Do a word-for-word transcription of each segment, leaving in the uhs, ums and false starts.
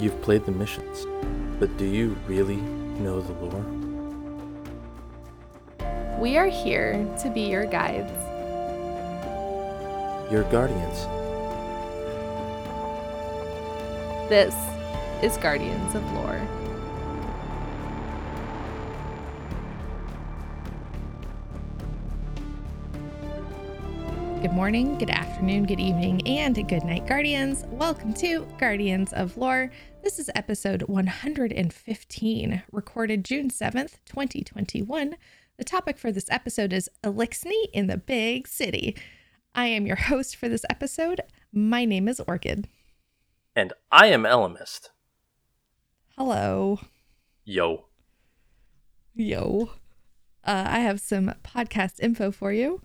You've played the missions, but do you really know the lore? We are here to be your guides. Your guardians. This is Guardians of Lore. Good morning, good afternoon, good evening, and good night, Guardians. Welcome to Guardians of Lore. This is episode one hundred fifteen, recorded June seventh, twenty twenty-one. The topic for this episode is Eliksni in the Big City. I am your host for this episode. My name is Orchid. And I am Elamist. Hello. Yo. Yo. Uh, I have some podcast info for you.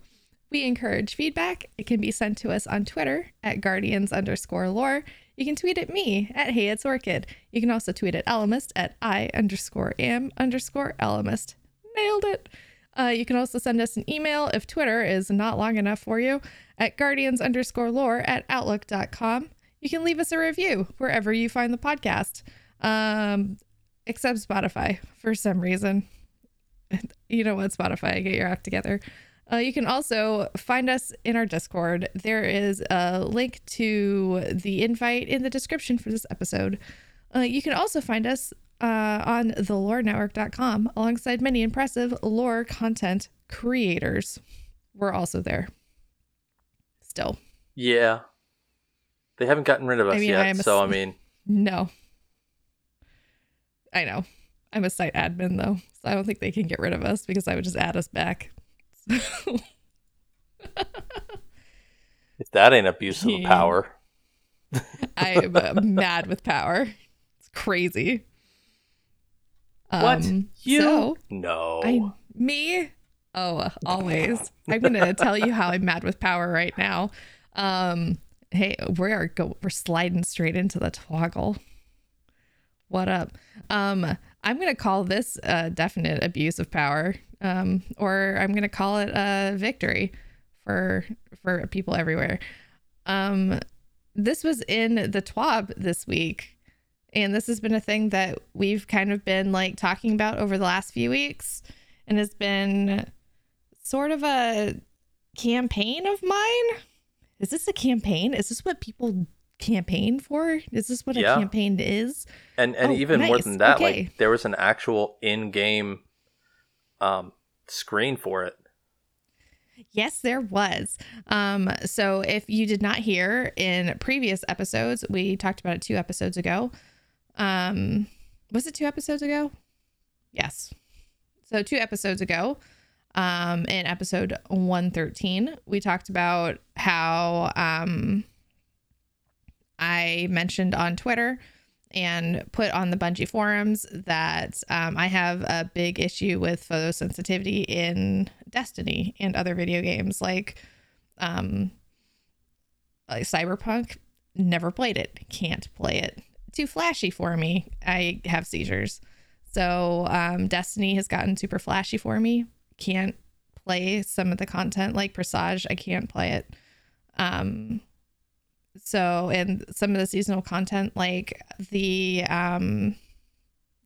We encourage feedback. It can be sent to us on Twitter at guardians underscore lore. You can tweet at me at hey it's Orchid. You can also tweet at Elamist at I underscore am underscore Elamist. Nailed it. Uh, you can also send us an email if Twitter is not long enough for you at guardians underscore lore at outlook dot com. You can leave us a review wherever you find the podcast, um, except Spotify for some reason. You know what, Spotify, get your act together. Uh, you can also find us in our Discord. There is a link to the invite in the description for this episode. Uh, you can also find us uh, on the lore network dot com alongside many impressive lore content creators. We're also there. Still. Yeah. They haven't gotten rid of us I mean, yet, I'm a, so I mean... No. I know. I'm a site admin, though, so I don't think they can get rid of us because I would just add us back. If that ain't abuse of yeah. power. I'm uh, mad with power. It's crazy. What? Um, you? So no. I, me? Oh, always. I'm going to tell you how I'm mad with power right now. Um, hey, we are go- we're sliding straight into the toggle. What up? Um, I'm going to call this a definite abuse of power. Um, or I'm going to call it a victory for for people everywhere. Um, this was in the TWAB this week, and this has been a thing that we've kind of been like talking about over the last few weeks, and has been sort of a campaign of mine. Is this a campaign? Is this what people campaign for? Is this what yeah. a campaign is? And and oh, even nice. more than that, okay. like there was an actual in-game um screen for it. Yes, there was. Um so if you did not hear in previous episodes, we talked about it two episodes ago. Um was it two episodes ago? Yes. So two episodes ago, um in episode one thirteen, we talked about how um I mentioned on Twitter and put on the Bungie forums that um, I have a big issue with photosensitivity in Destiny and other video games like, um, like Cyberpunk. Never played it. Can't play it. Too flashy for me. I have seizures. So um, Destiny has gotten super flashy for me. Can't play some of the content like Presage. I can't play it. Um, So, and some of the seasonal content, like the, um,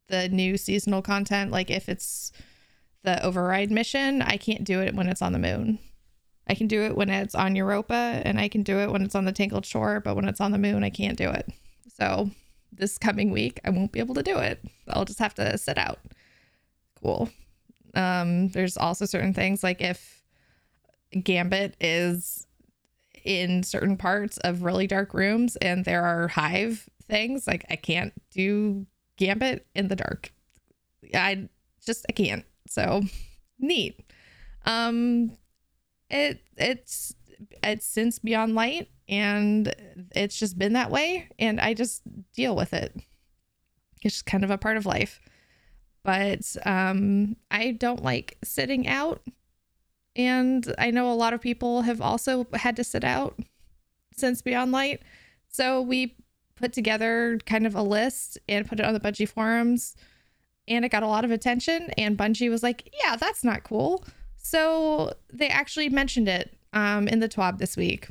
the new seasonal content, like if it's the override mission, I can't do it when it's on the moon. I can do it when it's on Europa, and I can do it when it's on the Tangled Shore, but when it's on the moon, I can't do it. So this coming week, I won't be able to do it. I'll just have to sit out. Cool. Um, there's also certain things like if Gambit is in certain parts of really dark rooms and there are hive things, like I can't do Gambit in the dark. I just, I can't. So neat. Um, it, it's, it's since Beyond Light, and it's just been that way. And I just deal with it. It's just kind of a part of life, but, um, I don't like sitting out. And I know a lot of people have also had to sit out since Beyond Light. So we put together kind of a list and put it on the Bungie forums, and it got a lot of attention, and Bungie was like, yeah, that's not cool. So they actually mentioned it um, in the TWAB this week,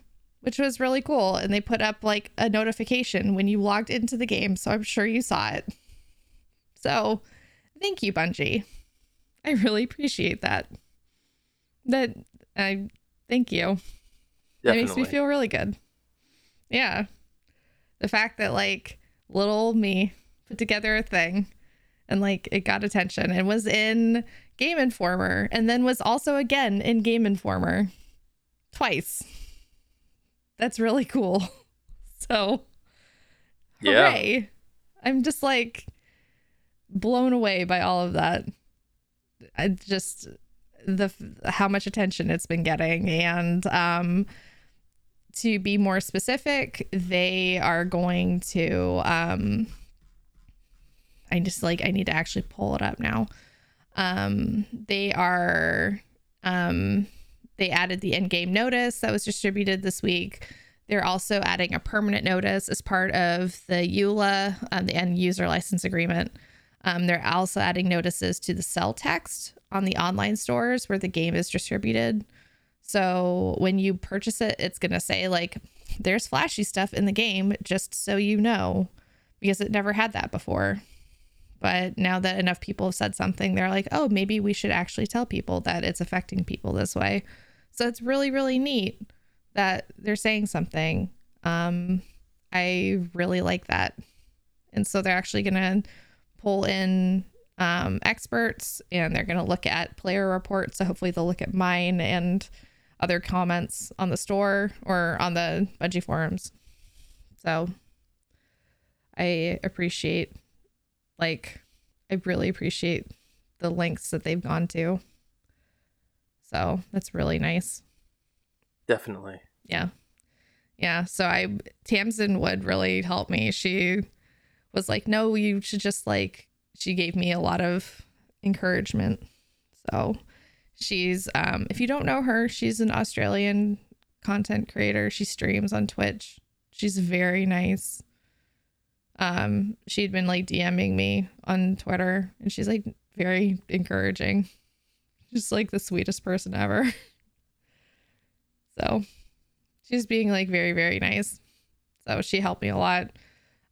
which was really cool. And they put up like a notification when you logged into the game. So I'm sure you saw it. So thank you, Bungie. I really appreciate that. That I thank you. Definitely. It makes me feel really good. Yeah. The fact that like little me put together a thing and like it got attention and was in Game Informer and then was also again in Game Informer twice. That's really cool. So yeah. Hooray. I'm just like blown away by all of that. I just the how much attention it's been getting. And um to be more specific, they are going to um I just like I need to actually pull it up now. Um they are um they added the end game notice that was distributed this week. They're also adding a permanent notice as part of the E U L A, um, the end user license agreement. Um, they're also adding notices to the sell text on the online stores where the game is distributed. So when you purchase it, it's going to say like, there's flashy stuff in the game, just so you know, because it never had that before. But now that enough people have said something, they're like, oh, maybe we should actually tell people that it's affecting people this way. So it's really, really neat that they're saying something. Um, I really like that. And so they're actually going to pull in um, experts, and they're going to look at player reports. So hopefully they'll look at mine and other comments on the store or on the Bungie forums. So I appreciate, like, I really appreciate the lengths that they've gone to. So that's really nice. Definitely. Yeah. Yeah. So I, Tamsin would really help me. She was like, no, you should just like, she gave me a lot of encouragement. So she's, um, if you don't know her, she's an Australian content creator. She streams on Twitch. She's very nice. Um, she'd been like DMing me on Twitter, and she's like very encouraging. Just like the sweetest person ever. So she's being like very, very nice. So she helped me a lot.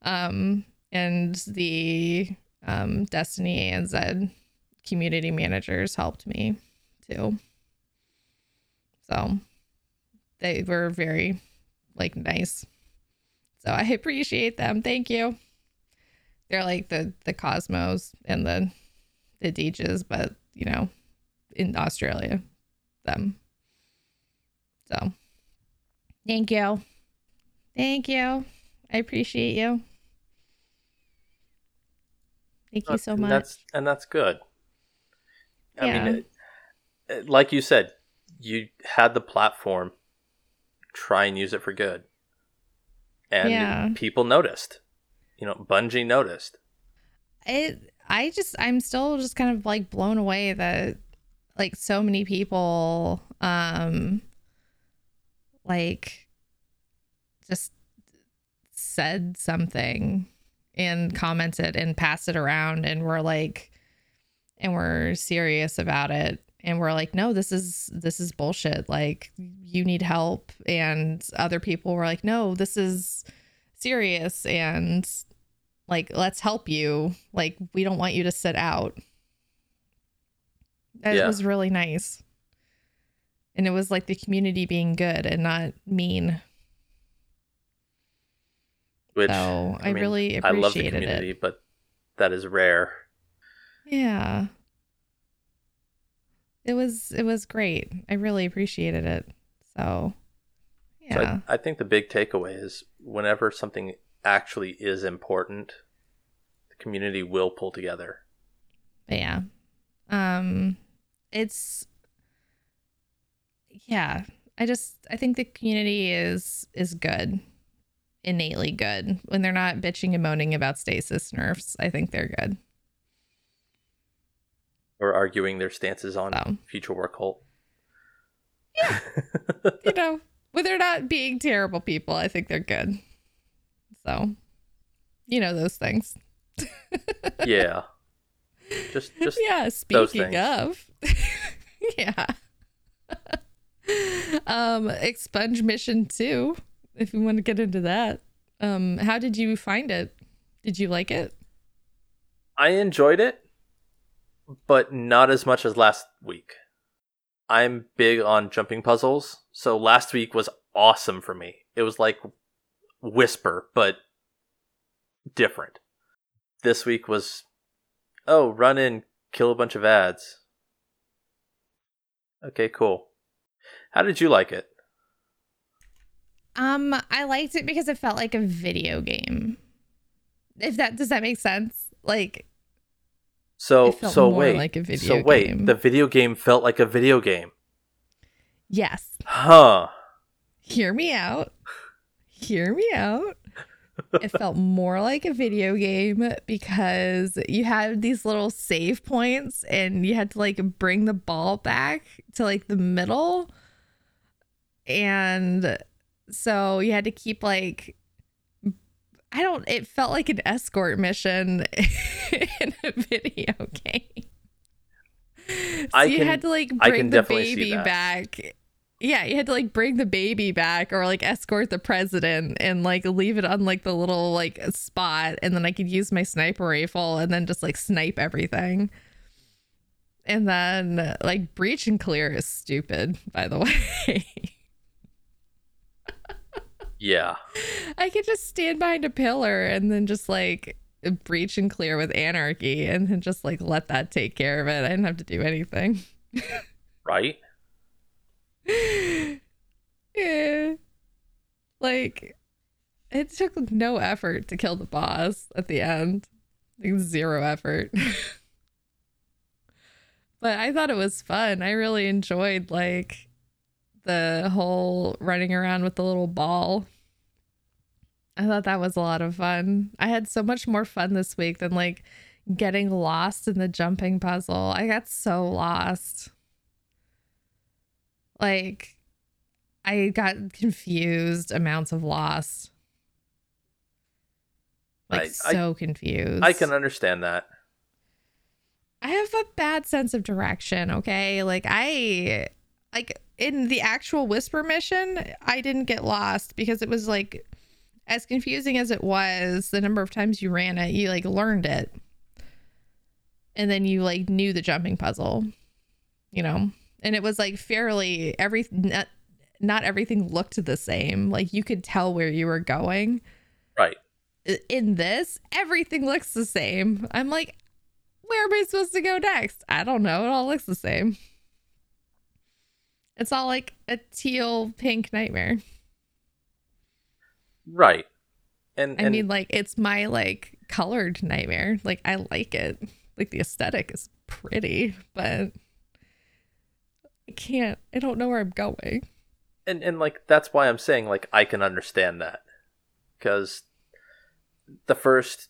Um, and the um, Destiny A N Z community managers helped me too. So they were very like nice. So I appreciate them. Thank you. They're like the, the Cosmos and the, the Deeges, but you know, in Australia, them. So thank you. Thank you. I appreciate you. Thank you so much. And that's, and that's good. I yeah. mean, it, it, like you said, you had the platform, try and use it for good. And yeah. people noticed, you know, Bungie noticed. It, I just, I'm still just kind of like blown away that like so many people, um, like just said something and commented and passed it around, and we're like, and we're serious about it. And we're like, no, this is, this is bullshit. Like, you need help. And other people were like, no, this is serious. And like, let's help you. Like, we don't want you to sit out. That yeah. was really nice. And it was like the community being good and not mean. Which, so I, I mean, really appreciated it. I love the community, it. But that is rare. Yeah. It was it was great. I really appreciated it. So, yeah. So I, I think the big takeaway is whenever something actually is important, the community will pull together. Yeah. Um, it's, yeah, I just, I think the community is, is good, innately good. When they're not bitching and moaning about stasis nerfs, I think they're good. Or arguing their stances on oh. future work halt. Yeah. You know, when they're not being terrible people, I think they're good. So, you know, those things. Yeah. Just, just yeah. Speaking of, yeah. um, Expunge Mission two if you want to get into that. Um, how did you find it? Did you like it? I enjoyed it, but not as much as last week. I'm big on jumping puzzles, so last week was awesome for me. It was like Whisper, but different. This week was, oh, run in, kill a bunch of ads. Okay, cool. How did you like it? Um, I liked it because it felt like a video game. If that does that make sense? Like, so it felt so more wait, like a video so game. wait, the video game felt like a video game. Yes. Huh. Hear me out. Hear me out. It felt more like a video game because you had these little save points and you had to like bring the ball back to like the middle. And so you had to keep like, I don't, it felt like an escort mission in a video game. So I you can, had to like bring the baby back. Yeah, you had to like bring the baby back or like escort the president and like leave it on like the little like spot, and then I could use my sniper rifle and then just like snipe everything. And then like breach and clear is stupid, by the way. Yeah. I could just stand behind a pillar and then just like breach and clear with anarchy and then just like let that take care of it. I didn't have to do anything. Right? Yeah. Like, it took no effort to kill the boss at the end. Like, zero effort. But I thought it was fun. I really enjoyed like the whole running around with the little ball. I thought that was a lot of fun. I had so much more fun this week than like getting lost in the jumping puzzle. I got so lost. Like, I got confused amounts of loss. Like, I, so I, confused. I can understand that. I have a bad sense of direction, okay? Like, I... Like, in the actual Whisper mission, I didn't get lost because it was, like, as confusing as it was, the number of times you ran it, you, like, learned it. And then you, like, knew the jumping puzzle. You know? And it was like fairly every not, not everything looked the same. Like you could tell where you were going. Right. In this, everything looks the same. I'm like, where am I supposed to go next? I don't know. It all looks the same. It's all like a teal pink nightmare. Right. And I and- mean, like it's my like colored nightmare. Like I like it. Like the aesthetic is pretty, but. I can't. I don't know where I'm going. And and like that's why I'm saying like I can understand that, because the first,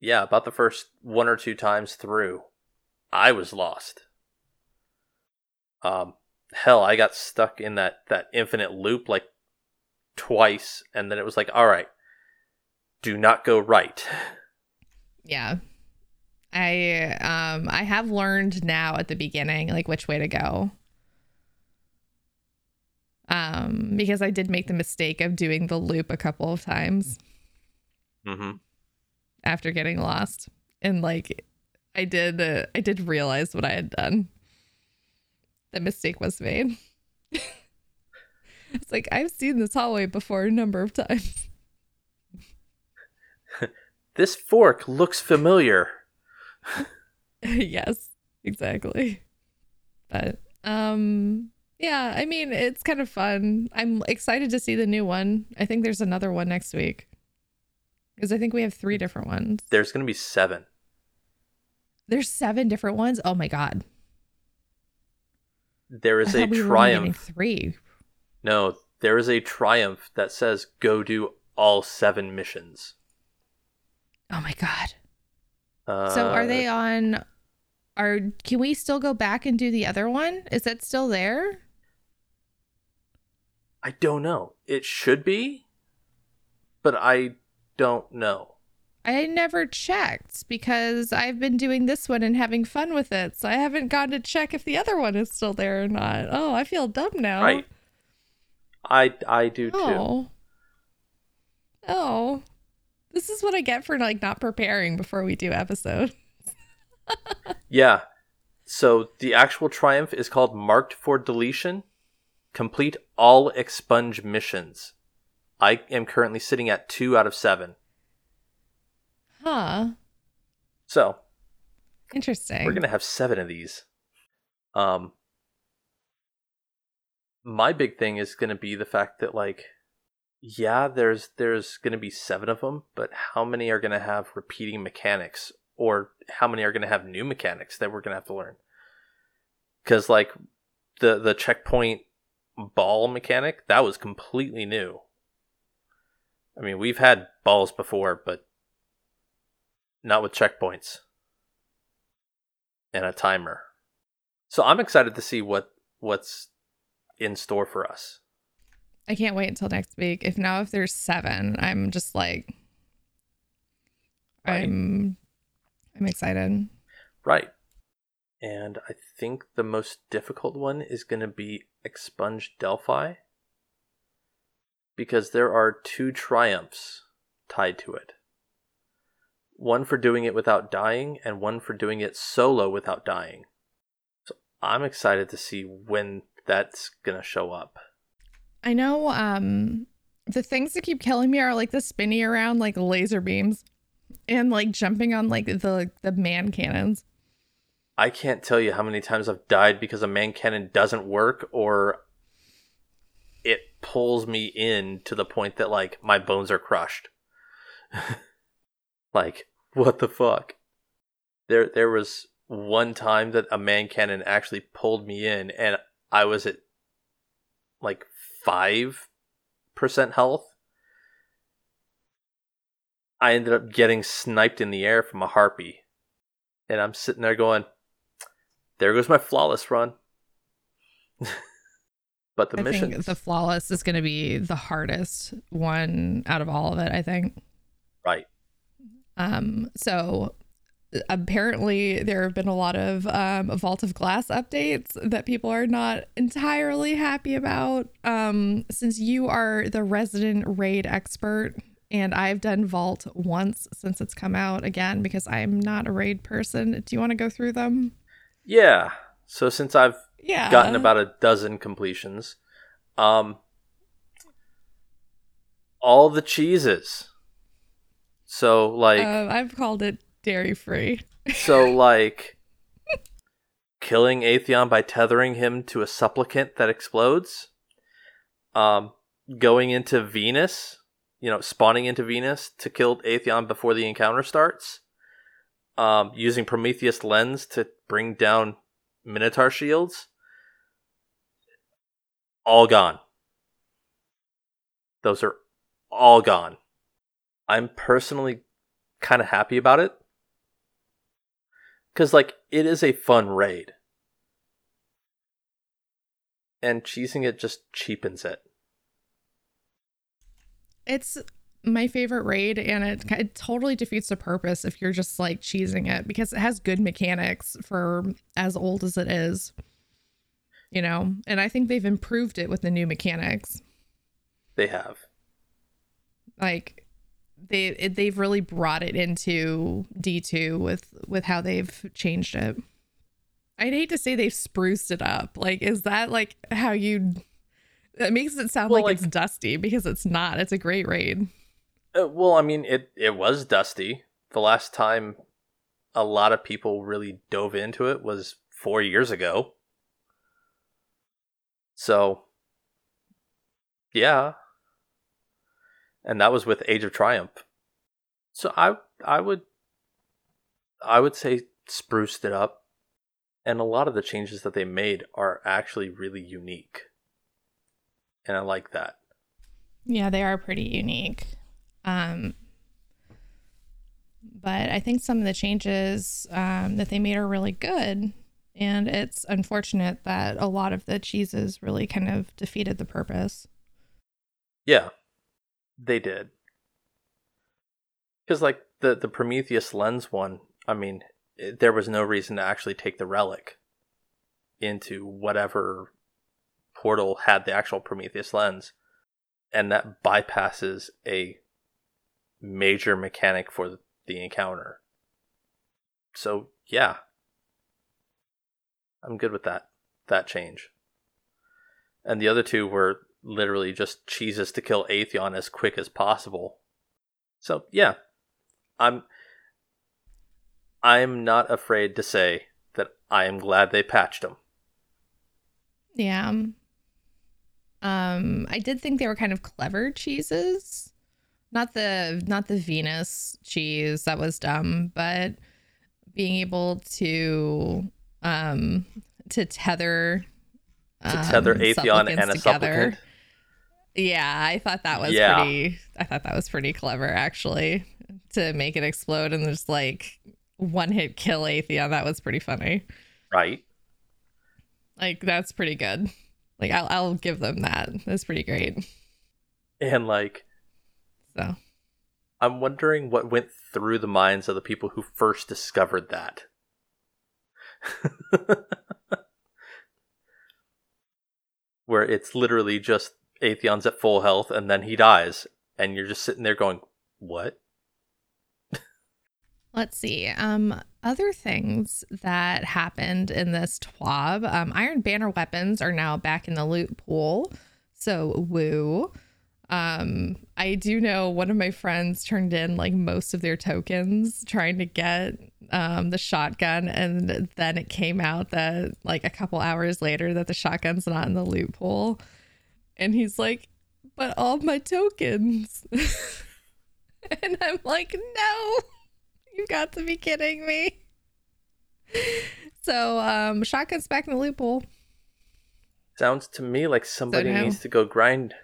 yeah, about the first one or two times through, I was lost. Um, hell, I got stuck in that that infinite loop like twice, and then it was like, all right, do not go right. Yeah. I um I have learned now at the beginning like which way to go. Um, because I did make the mistake of doing the loop a couple of times. Mm-hmm. After getting lost, and like I did, uh, I did realize what I had done. The mistake was made. It's like I've seen this hallway before a number of times. This fork looks familiar. Yes, exactly. But um yeah, I mean, it's kind of fun. I'm excited to see the new one. I think there's another one next week, because I think we have three different ones. There's gonna be seven. There's seven different ones. Oh my god. There is a we triumph three. No, there is a triumph that says go do all seven missions. Oh my god. So are they on, are, can we still go back and do the other one? Is that still there? I don't know. It should be, but I don't know. I never checked because I've been doing this one and having fun with it. So I haven't gone to check if the other one is still there or not. Oh, I feel dumb now. Right. I I do too. Oh. oh. This is what I get for like not preparing before we do episodes. Yeah. So the actual triumph is called Marked for Deletion. Complete all expunge missions. I am currently sitting at two out of seven. Huh. So. Interesting. We're going to have seven of these. Um. My big thing is going to be the fact that, like, yeah, there's there's going to be seven of them, but how many are going to have repeating mechanics? Or how many are going to have new mechanics that we're going to have to learn? Because, like, the, the checkpoint ball mechanic, that was completely new. I mean, we've had balls before, but not with checkpoints. And a timer. So I'm excited to see what what's in store for us. I can't wait until next week. If now if there's seven, I'm just like, right. I'm I'm excited. Right. And I think the most difficult one is going to be Expunge Delphi, because there are two triumphs tied to it. One for doing it without dying, and one for doing it solo without dying. So I'm excited to see when that's going to show up. I know um, the things that keep killing me are like the spinning around like laser beams and like jumping on like the the man cannons. I can't tell you how many times I've died because a man cannon doesn't work, or it pulls me in to the point that, like, my bones are crushed. Like, what the fuck? There there was one time that a man cannon actually pulled me in, and I was at, like, five percent health. I ended up getting sniped in the air from a harpy. And I'm sitting there going, there goes my flawless run. But the mission, the flawless is going to be the hardest one out of all of it, I think. Right. Um. So apparently there have been a lot of um, Vault of Glass updates that people are not entirely happy about. Um. Since you are the resident raid expert, and I've done Vault once since it's come out again because I'm not a raid person. Do you want to go through them? Yeah. So since I've yeah. gotten about a dozen completions, um, all the cheeses. So like, um, I've called it dairy free. So like, killing Atheon by tethering him to a supplicant that explodes. Um, going into Venus, you know, spawning into Venus to kill Atheon before the encounter starts. Um, using Prometheus Lens to bring down Minotaur shields. All gone. Those are all gone. I'm personally kind of happy about it. Because, like, it is a fun raid. And cheesing it just cheapens it. It's my favorite raid, and it, it totally defeats the purpose if you're just like cheesing it, because it has good mechanics for as old as it is, you know, and I think they've improved it with the new mechanics. They have. Like they it, they've really brought it into D two with with how they've changed it. I'd hate to say they've spruced it up. Like, is that like how you it makes it sound well, like, like it's dusty, because it's not. It's a great raid. Uh, well, I mean, it, it was dusty. The last time a lot of people really dove into it was four years ago. So, yeah. And that was with Age of Triumph. So I I would I would say spruced it up. And a lot of the changes that they made are actually really unique. And I like that. Yeah, they are pretty unique. Um, but I think some of the changes um, that they made are really good. And it's unfortunate that a lot of the cheeses really kind of defeated the purpose. Yeah, they did. Because, like, the, the Prometheus Lens one, I mean, it, there was no reason to actually take the relic into whatever portal had the actual Prometheus lens, and that bypasses a major mechanic for the encounter. So yeah, I'm good with that that change. And the other two were literally just cheeses to kill Atheon as quick as possible. So yeah, I'm I'm not afraid to say that I am glad they patched him. Yeah. Um, I did think they were kind of clever cheeses. Not the not the Venus cheese, that was dumb, but being able to um to tether um, to tether Atheon and a together. Supplicant. Yeah, I thought that was yeah. pretty I thought that was pretty clever actually, to make it explode and just like one hit kill Atheon. That was pretty funny. Right. Like, that's pretty good. Like, I'll I'll give them that. That's pretty great. And like, so I'm wondering what went through the minds of the people who first discovered that. Where it's literally just Atheon's at full health and then he dies, and you're just sitting there going, what? Let's see. Um, other things that happened in this TWAB. Um, Iron Banner weapons are now back in the loot pool. So woo. Um, I do know one of my friends turned in like most of their tokens trying to get um, the shotgun. And then it came out that like a couple hours later that the shotgun's not in the loot pool. And he's like, but all my tokens. And I'm like, no. You've got to be kidding me. So, um, shotgun's back in the loot pool. Sounds to me like somebody so needs to go grind.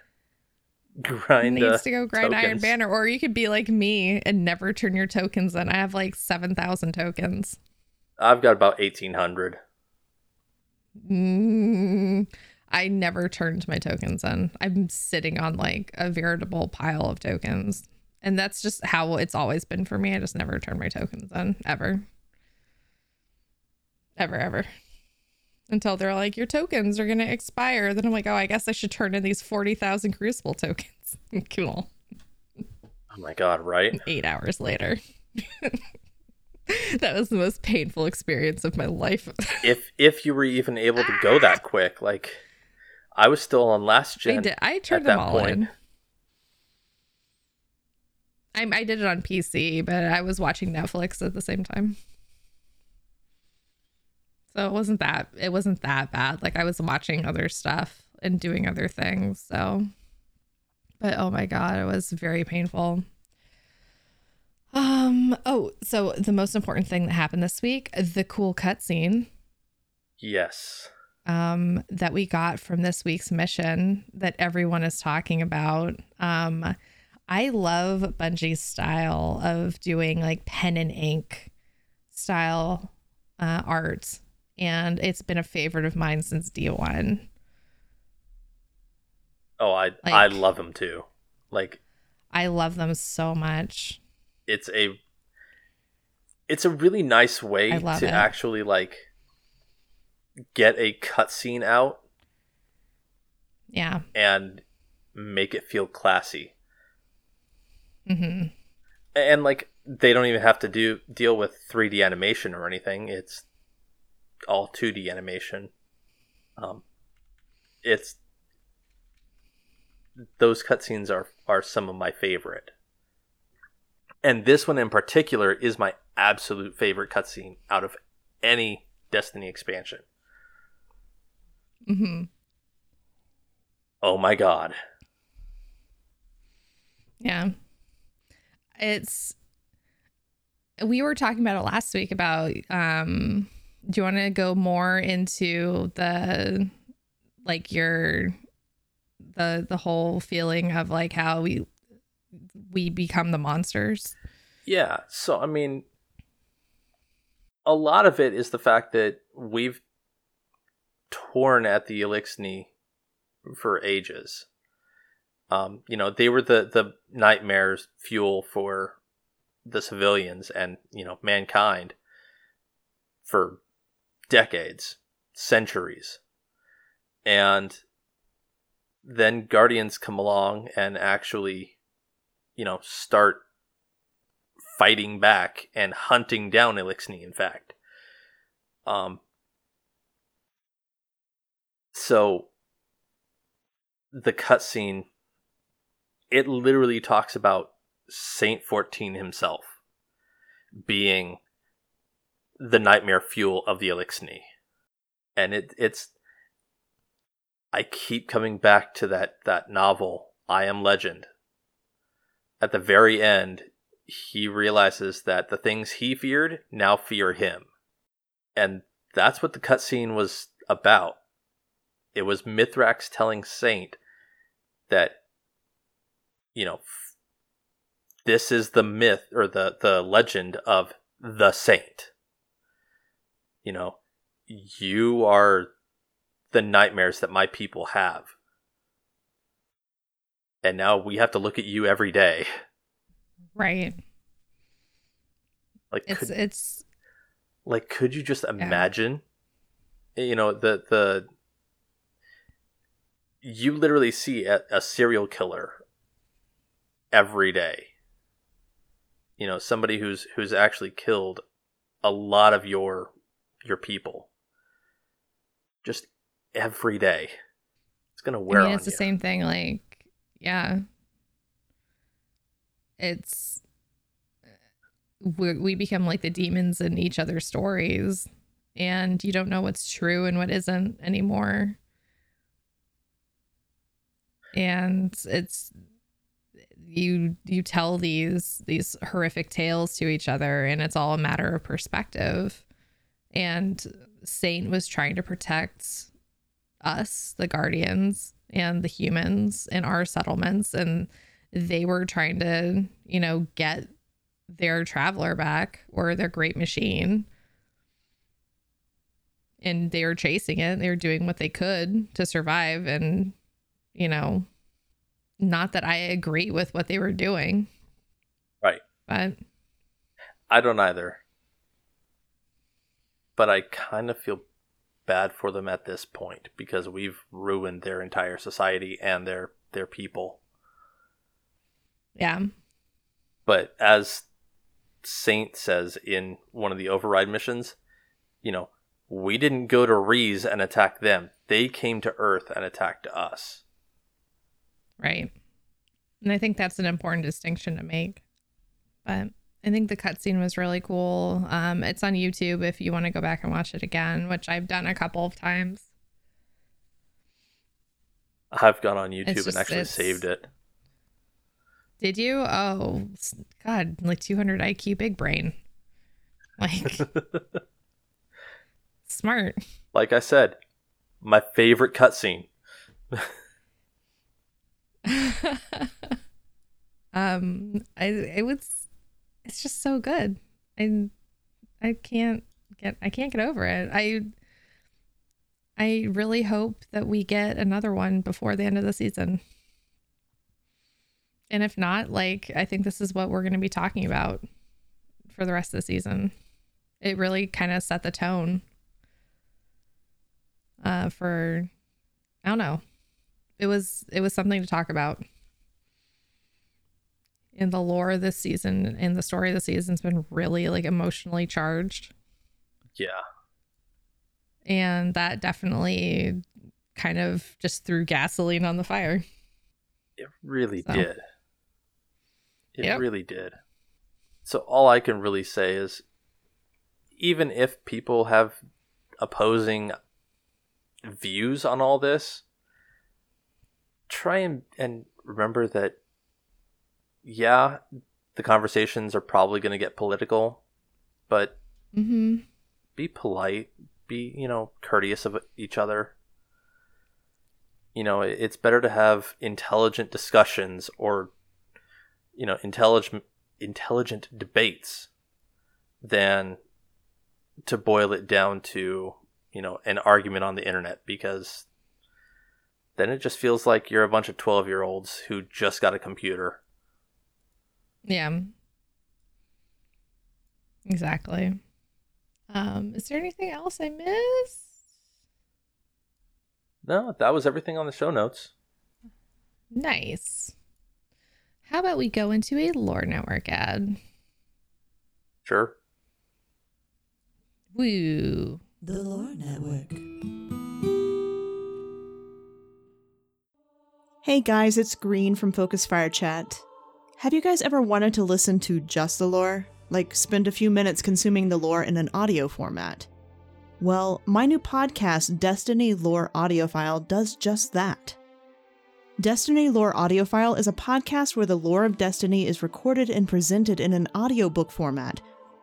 Grind. Needs uh, to go grind tokens. Iron Banner. Or you could be like me and never turn your tokens in. I have like seven thousand tokens. I've got about eighteen hundred. Mm, I never turned my tokens in. I'm sitting on like a veritable pile of tokens. And that's just how it's always been for me. I just never turn my tokens on, ever. Ever, ever. Until they're like, your tokens are going to expire. Then I'm like, oh, I guess I should turn in these forty thousand Crucible tokens. Cool. Oh my God, right? Eight hours later. That was the most painful experience of my life. if if you were even able to go that quick. Like, I was still on last gen. I did. I turned them all point. in. I, I did it on P C, but I was watching Netflix at the same time, so it wasn't that it wasn't that bad. Like, I was watching other stuff and doing other things. So, but oh my God, it was very painful. Um. Oh, so the most important thing that happened this week: the cool cutscene. Yes. Um, that we got from this week's mission that everyone is talking about. Um. I love Bungie's style of doing like pen and ink style uh, art. And it's been a favorite of mine since D one. Oh, I like, I love them too. Like, I love them so much. It's a it's a really nice way to it. actually like get a cutscene out. Yeah. And make it feel classy. Mm-hmm. And like, they don't even have to do deal with three D animation or anything. It's all two D animation. Um, it's those cutscenes are are some of my favorite, and this one in particular is my absolute favorite cutscene out of any Destiny expansion. Mm-hmm. Oh my God. Yeah. It's, we were talking about it last week about, um, do you want to go more into the, like your, the, the whole feeling of like how we, we become the monsters? Yeah. So, I mean, a lot of it is the fact that we've torn at the Eliksni for ages. Um, you know, they were the, the nightmare's fuel for the civilians and, you know, mankind for decades, centuries. And then Guardians come along and actually, you know, start fighting back and hunting down Eliksni, in fact. Um, so the cutscene, it literally talks about Saint fourteen himself being the nightmare fuel of the Eliksni. And it it's... I keep coming back to that, that novel, I Am Legend. At the very end, he realizes that the things he feared now fear him. And that's what the cutscene was about. It was Mithrax telling Saint that, you know, f- this is the myth or the, the legend of the Saint. You know, you are the nightmares that my people have. And now we have to look at you every day. Right. Like it's could, it's like could you just imagine? Yeah. You know, the the you literally see a, a serial killer every day. You know, somebody who's who's actually killed a lot of your your people. Just every day. It's going to wear I mean, on it's the you. Same thing, like, yeah. It's... We, we become, like, the demons in each other's stories. And you don't know what's true and what isn't anymore. And it's... You you tell these these horrific tales to each other, and it's all a matter of perspective. And Saint was trying to protect us, the Guardians, and the humans in our settlements, and they were trying to, you know, get their traveler back or their great machine, and they were chasing it. They were doing what they could to survive, and, you know, not that I agree with what they were doing, right? But I don't either. But I kind of feel bad for them at this point because we've ruined their entire society and their their people. Yeah. But as Saint says in one of the override missions, you know, we didn't go to Reese and attack them. They came to Earth and attacked us. Right. And I think that's an important distinction to make. But I think the cutscene was really cool. Um, it's on YouTube if you want to go back and watch it again, which I've done a couple of times. I've gone on YouTube just, and actually it's... saved it. Did you? Oh, God, like two hundred I Q, big brain. Like, smart. Like I said, my favorite cutscene. um, I, I would say it's just so good. I I can't get I can't get over it. I I really hope that we get another one before the end of the season. And if not, like, I think this is what we're going to be talking about for the rest of the season. It really kind of set the tone uh, for, I don't know. It was it was something to talk about. And the lore of this season and the story of the season's been really, like, emotionally charged. Yeah. And that definitely kind of just threw gasoline on the fire. It really so. did. It yep. really did. So all I can really say is, even if people have opposing views on all this, try and, and remember that, yeah, the conversations are probably going to get political, but mm-hmm. be polite, be, you know, courteous of each other. You know, it's better to have intelligent discussions or, you know, intelligent, intelligent debates than to boil it down to, you know, an argument on the internet, because then it just feels like you're a bunch of twelve-year-olds who just got a computer. Yeah, exactly. Um, is there anything else I missed? No, that was everything on the show notes. Nice. How about we go into a Lore Network ad? Sure. Woo. The Lore Network. Hey guys, it's Green from Focus Fire Chat. Have you guys ever wanted to listen to just the lore? Like, spend a few minutes consuming the lore in an audio format? Well, my new podcast, Destiny Lore Audiophile, does just that. Destiny Lore Audiophile is a podcast where the lore of Destiny is recorded and presented in an audiobook format.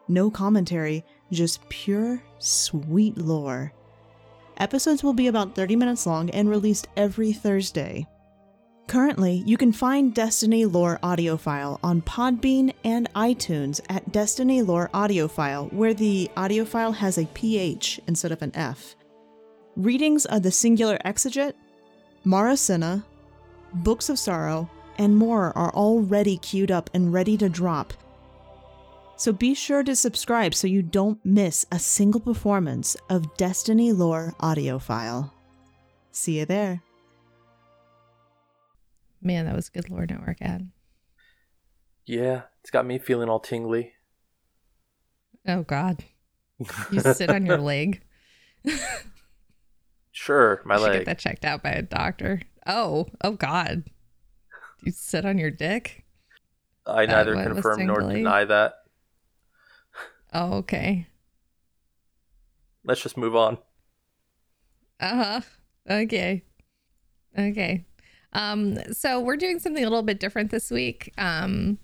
No commentary, just pure, sweet lore. Episodes will be about thirty minutes long and released every Thursday. Currently, you can find Destiny Lore Audiophile on Podbean and iTunes at Destiny Lore Audiophile, where the audiophile has a P H instead of an F. Readings are The Singular Exegete, Mara Senna, Books of Sorrow, and more are already queued up and ready to drop. So be sure to subscribe so you don't miss a single performance of Destiny Lore Audiophile. See you there. Man, that was a good Lore Network ad. Yeah, it's got me feeling all tingly. Oh, God. You sit on your leg. Sure, my leg. You should get that checked out by a doctor. Oh, oh, God. You sit on your dick? I neither uh, confirm nor deny that. Oh, okay. Let's just move on. Uh-huh. Okay. Okay. Um, so we're doing something a little bit different this week. Um,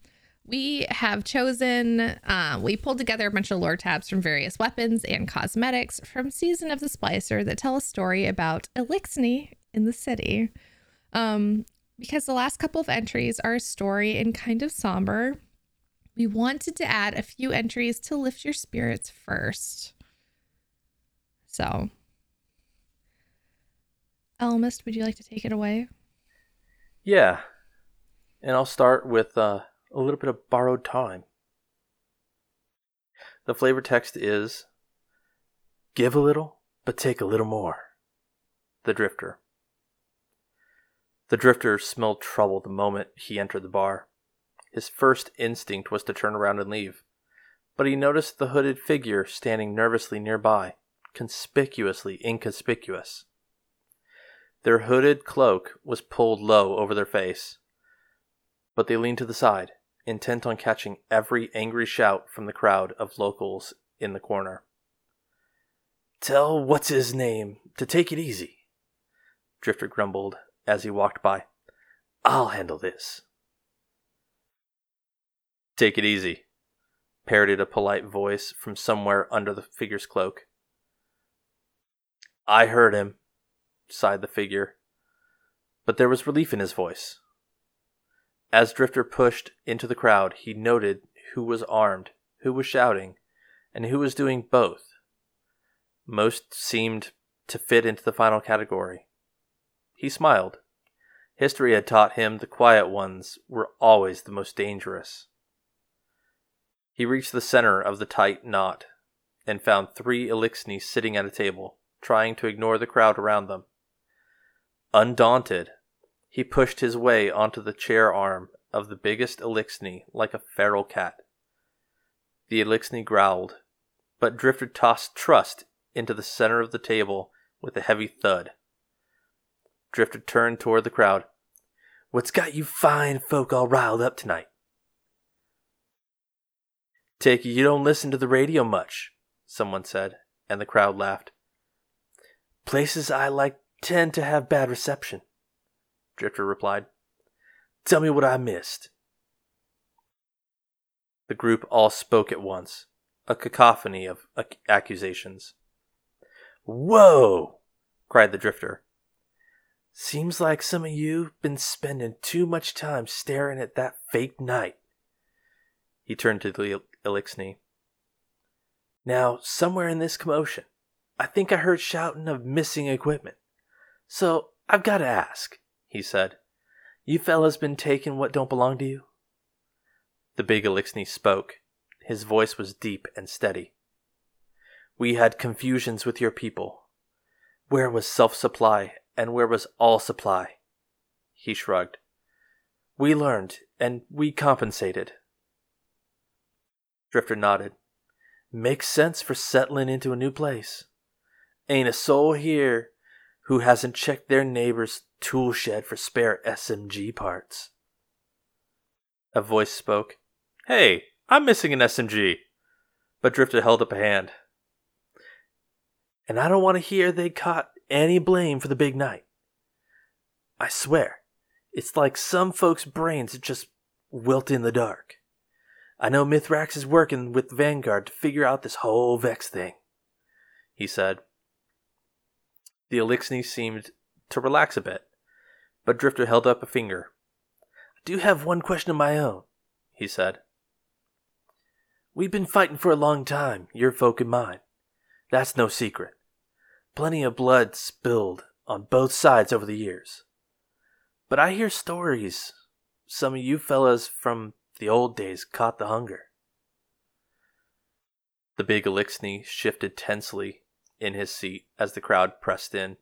we have chosen, uh, we pulled together a bunch of lore tabs from various weapons and cosmetics from Season of the Splicer that tell a story about Eliksni in the city. Um, because the last couple of entries are a story and kind of somber, we wanted to add a few entries to lift your spirits first. So, Elamist, would you like to take it away? Yeah, and I'll start with uh, a little bit of borrowed time. The flavor text is, give a little, but take a little more. The Drifter. The Drifter smelled trouble the moment he entered the bar. His first instinct was to turn around and leave, but he noticed the hooded figure standing nervously nearby, conspicuously inconspicuous. Their hooded cloak was pulled low over their face, but they leaned to the side, intent on catching every angry shout from the crowd of locals in the corner. Tell what's-his-name to take it easy, Drifter grumbled as he walked by. I'll handle this. Take it easy, parroted a polite voice from somewhere under the figure's cloak. I heard him, sighed the figure, but there was relief in his voice. As Drifter pushed into the crowd, he noted who was armed, who was shouting, and who was doing both. Most seemed to fit into the final category. He smiled. History had taught him the quiet ones were always the most dangerous. He reached the center of the tight knot and found three Eliksni sitting at a table, trying to ignore the crowd around them. Undaunted, he pushed his way onto the chair arm of the biggest Eliksni like a feral cat. The Eliksni growled, but Drifter tossed Trust into the center of the table with a heavy thud. Drifter turned toward the crowd. What's got you fine folk all riled up tonight? Take it you don't listen to the radio much, someone said, and the crowd laughed. Places I like tend to have bad reception, Drifter replied. Tell me what I missed. The group all spoke at once, a cacophony of ac- accusations. Whoa, cried the Drifter. Seems like some of you've been spending too much time staring at that fake knight. He turned to the Eliksni. Now, somewhere in this commotion, I think I heard shouting of missing equipment. So, I've got to ask, he said. You fellas been taking what don't belong to you? The big Eliksni spoke. His voice was deep and steady. We had confusions with your people. Where was self-supply and where was all supply? He shrugged. We learned, and we compensated. Drifter nodded. Makes sense for settling into a new place. Ain't a soul here who hasn't checked their neighbor's tool shed for spare S M G parts. A voice spoke. Hey, I'm missing an S M G. But Drifter held up a hand. And I don't want to hear they caught any blame for the big night. I swear, it's like some folks' brains just wilt in the dark. I know Mithrax is working with Vanguard to figure out this whole Vex thing, he said. The Eliksni seemed to relax a bit, but Drifter held up a finger. I do have one question of my own, he said. We've been fighting for a long time, your folk and mine. That's no secret. Plenty of blood spilled on both sides over the years. But I hear stories. Some of you fellas from the old days caught the hunger. The big Eliksni shifted tensely in his seat as the crowd pressed in.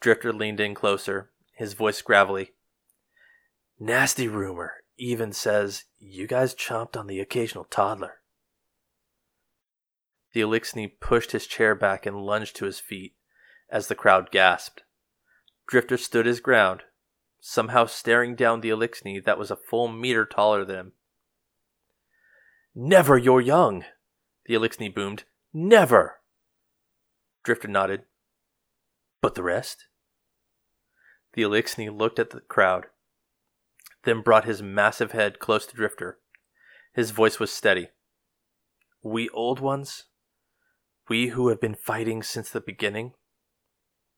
Drifter leaned in closer, his voice gravelly. Nasty rumor even says you guys chomped on the occasional toddler. The Eliksni pushed his chair back and lunged to his feet as the crowd gasped. Drifter stood his ground, somehow staring down the Eliksni that was a full meter taller than him. Never you're young, the Eliksni boomed. Never! Drifter nodded. But the rest? The Eliksni looked at the crowd, then brought his massive head close to Drifter. His voice was steady. We old ones? We who have been fighting since the beginning?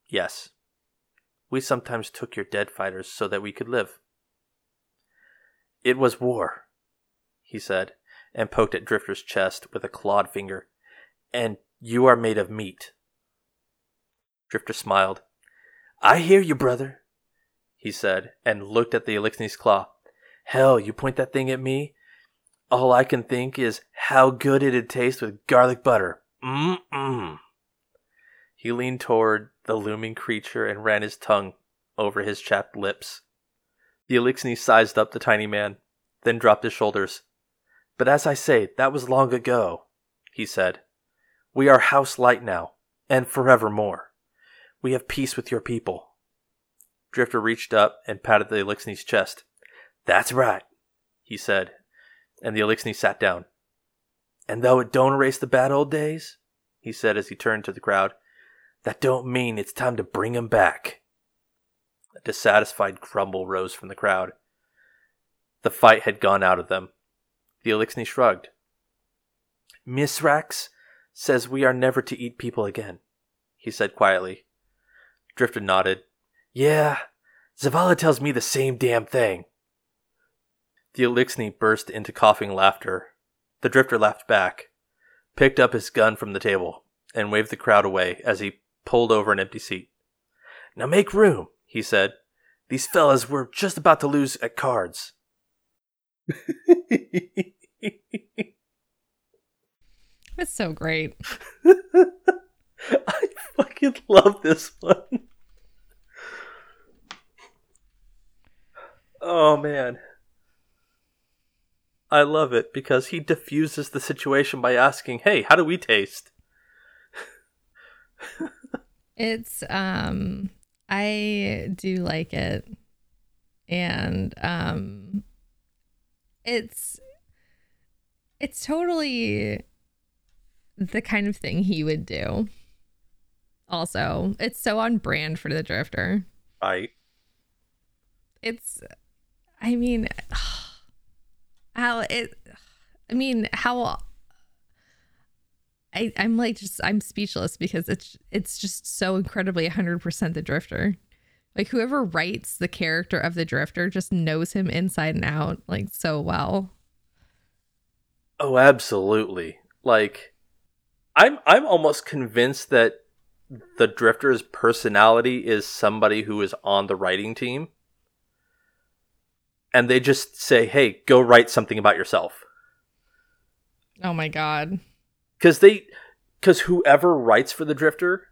Yes. We sometimes took your dead fighters so that we could live. It was war, he said, and poked at Drifter's chest with a clawed finger. And you are made of meat. Drifter smiled. I hear you, brother, he said, and looked at the Eliksni's claw. Hell, you point that thing at me? All I can think is how good it'd taste with garlic butter. Mm-mm. He leaned toward the looming creature and ran his tongue over his chapped lips. The Eliksni sized up the tiny man, then dropped his shoulders. But as I say, that was long ago, he said. We are house light now, and forevermore. We have peace with your people. Drifter reached up and patted the Eliksni's chest. That's right, he said, and the Eliksni sat down. And though it don't erase the bad old days, he said as he turned to the crowd, that don't mean it's time to bring 'em back. A dissatisfied grumble rose from the crowd. The fight had gone out of them. The Eliksni shrugged. Mithrax says we are never to eat people again, he said quietly. Drifter nodded. Yeah, Zavala tells me the same damn thing. The Eliksni burst into coughing laughter. The Drifter laughed back, picked up his gun from the table, and waved the crowd away as he pulled over an empty seat. Now make room, he said. These fellas were just about to lose at cards. That's so great. I fucking love this one. Oh, man. I love it because he diffuses the situation by asking, hey, how do we taste? It's, um, I do like it. And, um, it's, it's totally the kind of thing he would do. Also, it's so on brand for the Drifter. Right. It's, I mean, how it, I mean, how, I, I'm like, just, I'm speechless because it's, it's just so incredibly one hundred percent the Drifter. Like whoever writes the character of the Drifter just knows him inside and out, like so well. Oh, absolutely. Like I'm, I'm almost convinced that the Drifter's personality is somebody who is on the writing team. And they just say, hey, go write something about yourself. Oh, my God. Because they, because whoever writes for the Drifter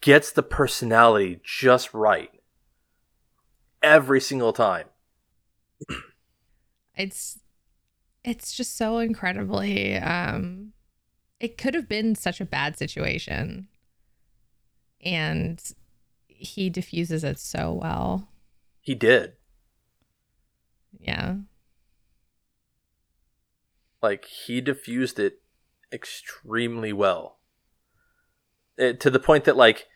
gets the personality just right. Every single time. it's it's just so incredibly um it could have been such a bad situation, and he diffuses it so well. He did. Yeah. Like, he diffused it extremely well. It, to the point that, like,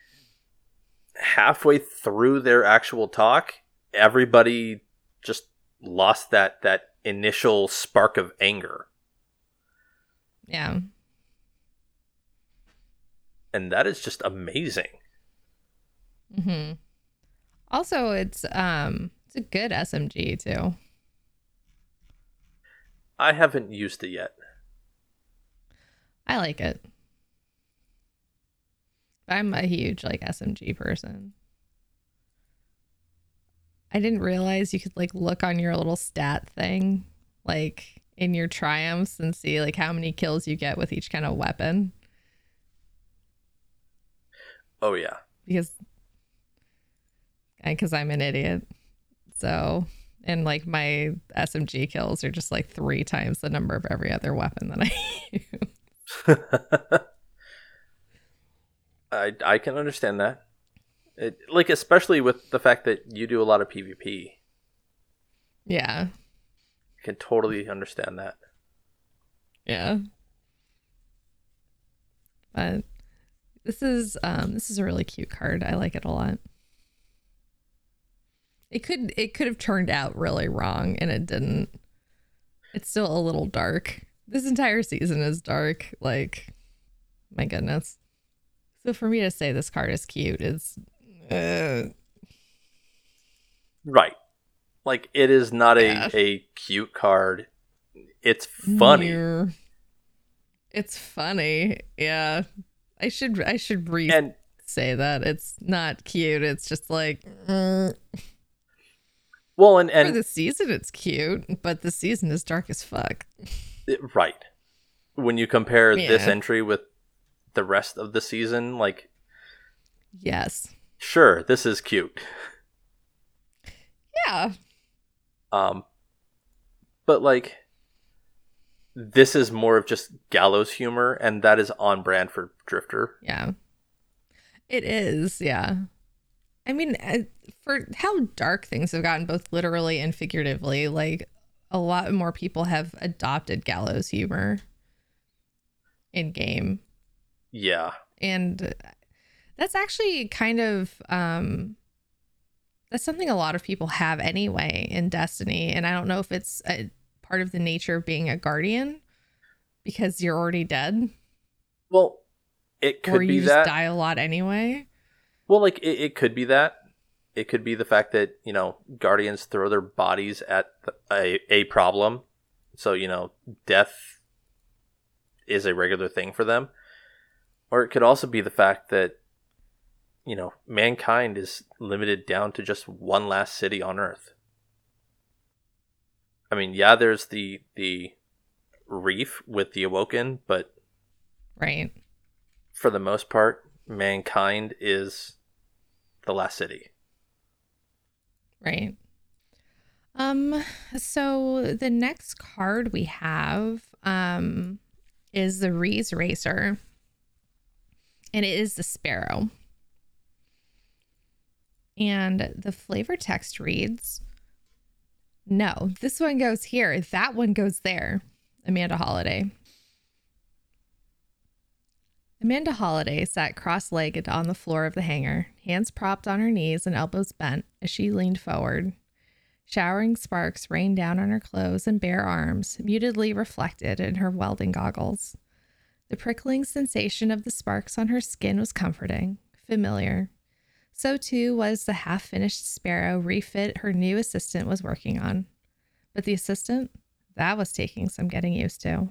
halfway through their actual talk, everybody just lost that, that initial spark of anger. Yeah. And that is just amazing. Mm-hmm. Also, it's um, it's a good S M G, too. I haven't used it yet. I like it. I'm a huge, like, S M G person. I didn't realize you could, like, look on your little stat thing, like, in your triumphs and see, like, how many kills you get with each kind of weapon. Oh, yeah. Because because I'm an idiot. So... And, like, my S M G kills are just, like, three times the number of every other weapon that I use. I, I can understand that. It, like, especially with the fact that you do a lot of PvP. Yeah. I can totally understand that. Yeah. But this is, um, this is a really cute card. I like it a lot. It could it could have turned out really wrong, and it didn't. It's still a little dark. This entire season is dark. Like, my goodness. So for me to say this card is cute is... Uh... Right. Like, it is not a, yeah. a cute card. It's funny. Yeah. It's funny. Yeah. I should, I should re- and- say that. It's not cute. It's just like... Uh... Well, and, and for the season, it's cute, but the season is dark as fuck. It, right. When you compare yeah. this entry with the rest of the season, like... Yes. Sure, this is cute. Yeah. Um, but, like, this is more of just gallows humor, and that is on brand for Drifter. Yeah. It is, yeah. I mean, for how dark things have gotten, both literally and figuratively, like, a lot more people have adopted gallows humor in game. Yeah. And that's actually kind of, um, that's something a lot of people have anyway in Destiny. And I don't know if it's a part of the nature of being a guardian because you're already dead. Well, it could be that. Or you just die a lot anyway. Well, like, it, it could be that. It could be the fact that, you know, guardians throw their bodies at a, a problem. So, you know, death is a regular thing for them. Or it could also be the fact that, you know, mankind is limited down to just one last city on Earth. I mean, yeah, there's the the reef with the Awoken, but... Right. For the most part... mankind is the last city. Right. Um, so the next card we have um is the Reese Racer. And it is the Sparrow. And the flavor text reads, "No, this one goes here, that one goes there." Amanda Holiday. Amanda Holiday sat cross-legged on the floor of the hangar, hands propped on her knees and elbows bent as she leaned forward. Showering sparks rained down on her clothes and bare arms, mutedly reflected in her welding goggles. The prickling sensation of the sparks on her skin was comforting, familiar. So too was the half-finished Sparrow refit her new assistant was working on. But the assistant? That was taking some getting used to.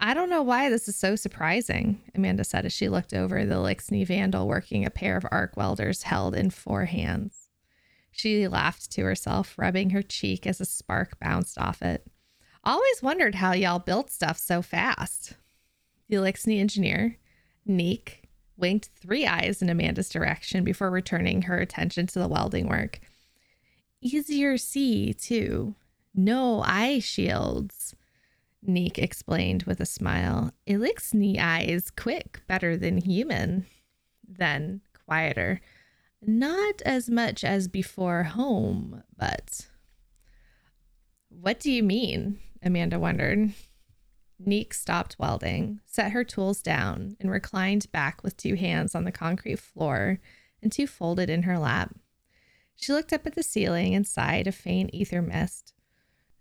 "I don't know why this is so surprising," Amanda said as she looked over the Eliksni vandal working a pair of arc welders held in four hands. She laughed to herself, rubbing her cheek as a spark bounced off it. "Always wondered how y'all built stuff so fast." The Eliksni engineer, Neek, winked three eyes in Amanda's direction before returning her attention to the welding work. "Easier see, too," No eye shields, Neek explained with a smile. Eliksni eye is quick, better than human, then quieter. Not as much as before home, but... What do you mean? Amanda wondered. Neek stopped welding, set her tools down, and reclined back with two hands on the concrete floor and two folded in her lap. She looked up at the ceiling and sighed a faint ether mist.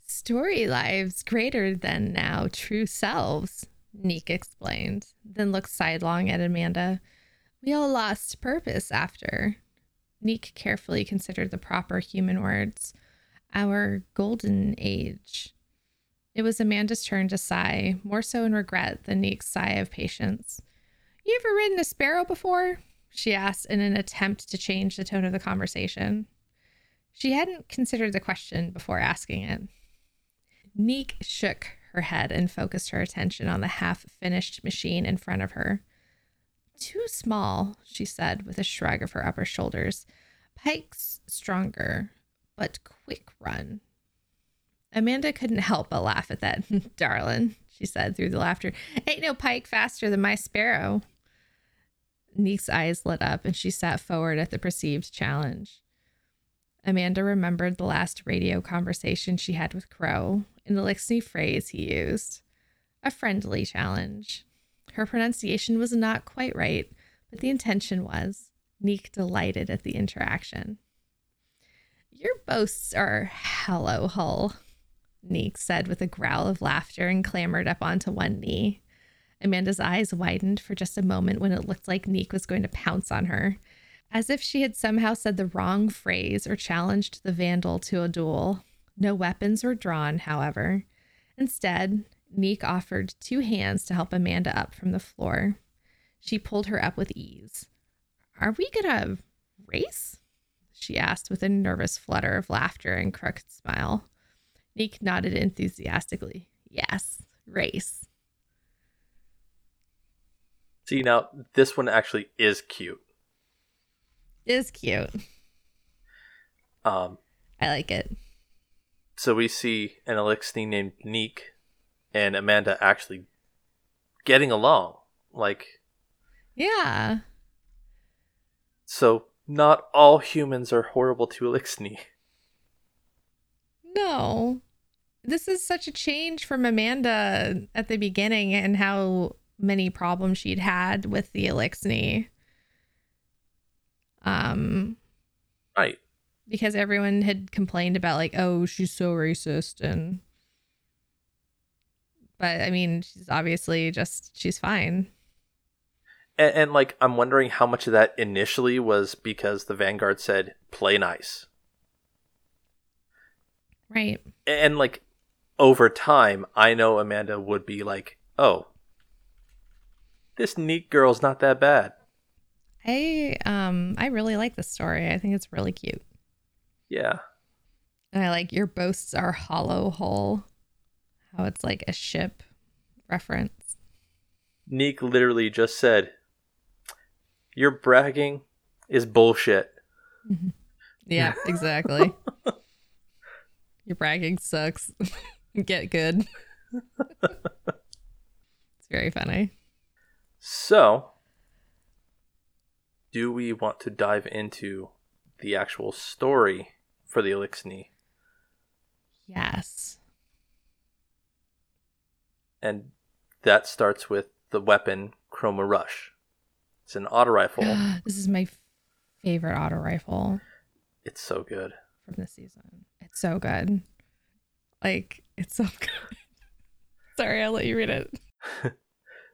Story lives greater than now true selves, Neek explained, then looked sidelong at Amanda. We all lost purpose after. Neek carefully considered the proper human words. Our golden age. It was Amanda's turn to sigh, more so in regret than Neek's sigh of patience. You ever ridden a sparrow before? She asked in an attempt to change the tone of the conversation. She hadn't considered the question before asking it. Neek shook her head and focused her attention on the half-finished machine in front of her. Too small, she said with a shrug of her upper shoulders. Pikes stronger, but quick run. Amanda couldn't help but laugh at that. Darling, she said through the laughter. Ain't no pike faster than my sparrow. Neek's eyes lit up and she sat forward at the perceived challenge. Amanda remembered the last radio conversation she had with Crow and the Eliksni phrase he used. A friendly challenge. Her pronunciation was not quite right, but the intention was. Neek delighted at the interaction. Your boasts are hollow hull, Neek said with a growl of laughter and clambered up onto one knee. Amanda's eyes widened for just a moment when it looked like Neek was going to pounce on her, as if she had somehow said the wrong phrase or challenged the vandal to a duel. No weapons were drawn, however. Instead, Neek offered two hands to help Amanda up from the floor. She pulled her up with ease. Are we gonna race? She asked with a nervous flutter of laughter and crooked smile. Neek nodded enthusiastically. Yes, race. See, now, this one actually is cute. Is cute. Um, I like it. So we see an Eliksni named Neek and Amanda actually getting along. Like, yeah. So not all humans are horrible to Eliksni. No. This is such a change from Amanda at the beginning and how many problems she'd had with the Eliksni. Um, right. Because everyone had complained about, like, oh, she's so racist. and But, I mean, she's obviously just, she's fine. And, and, like, I'm wondering how much of that initially was because the Vanguard said, play nice. Right. And, like, over time, I know Amanda would be like, oh, this Neek girl's not that bad. I um I really like this story. I think it's really cute. Yeah. And I like your boasts are hollow hull. How it's like a ship reference. Neek literally just said, your bragging is bullshit. Yeah, exactly. Your bragging sucks. Get good. It's very funny. So, do we want to dive into the actual story for the Eliksni? Yes. And that starts with the weapon, Chroma Rush. It's an auto rifle. This is my f- favorite auto rifle. It's so good. From this season. It's so good. Like, it's so good. Sorry, I'll let you read it.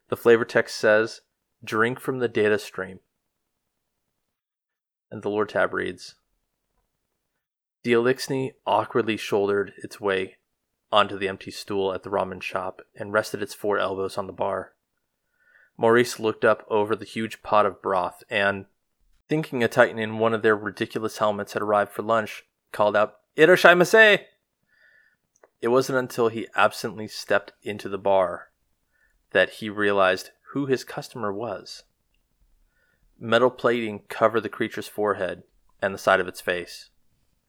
The flavor text says, drink from the data stream. And the lore tab reads, the Eliksni awkwardly shouldered its way onto the empty stool at the ramen shop and rested its four elbows on the bar. Maurice looked up over the huge pot of broth and, thinking a titan in one of their ridiculous helmets had arrived for lunch, called out, Irashaimasei! It wasn't until he absently stepped into the bar that he realized who his customer was. Metal plating covered the creature's forehead and the side of its face.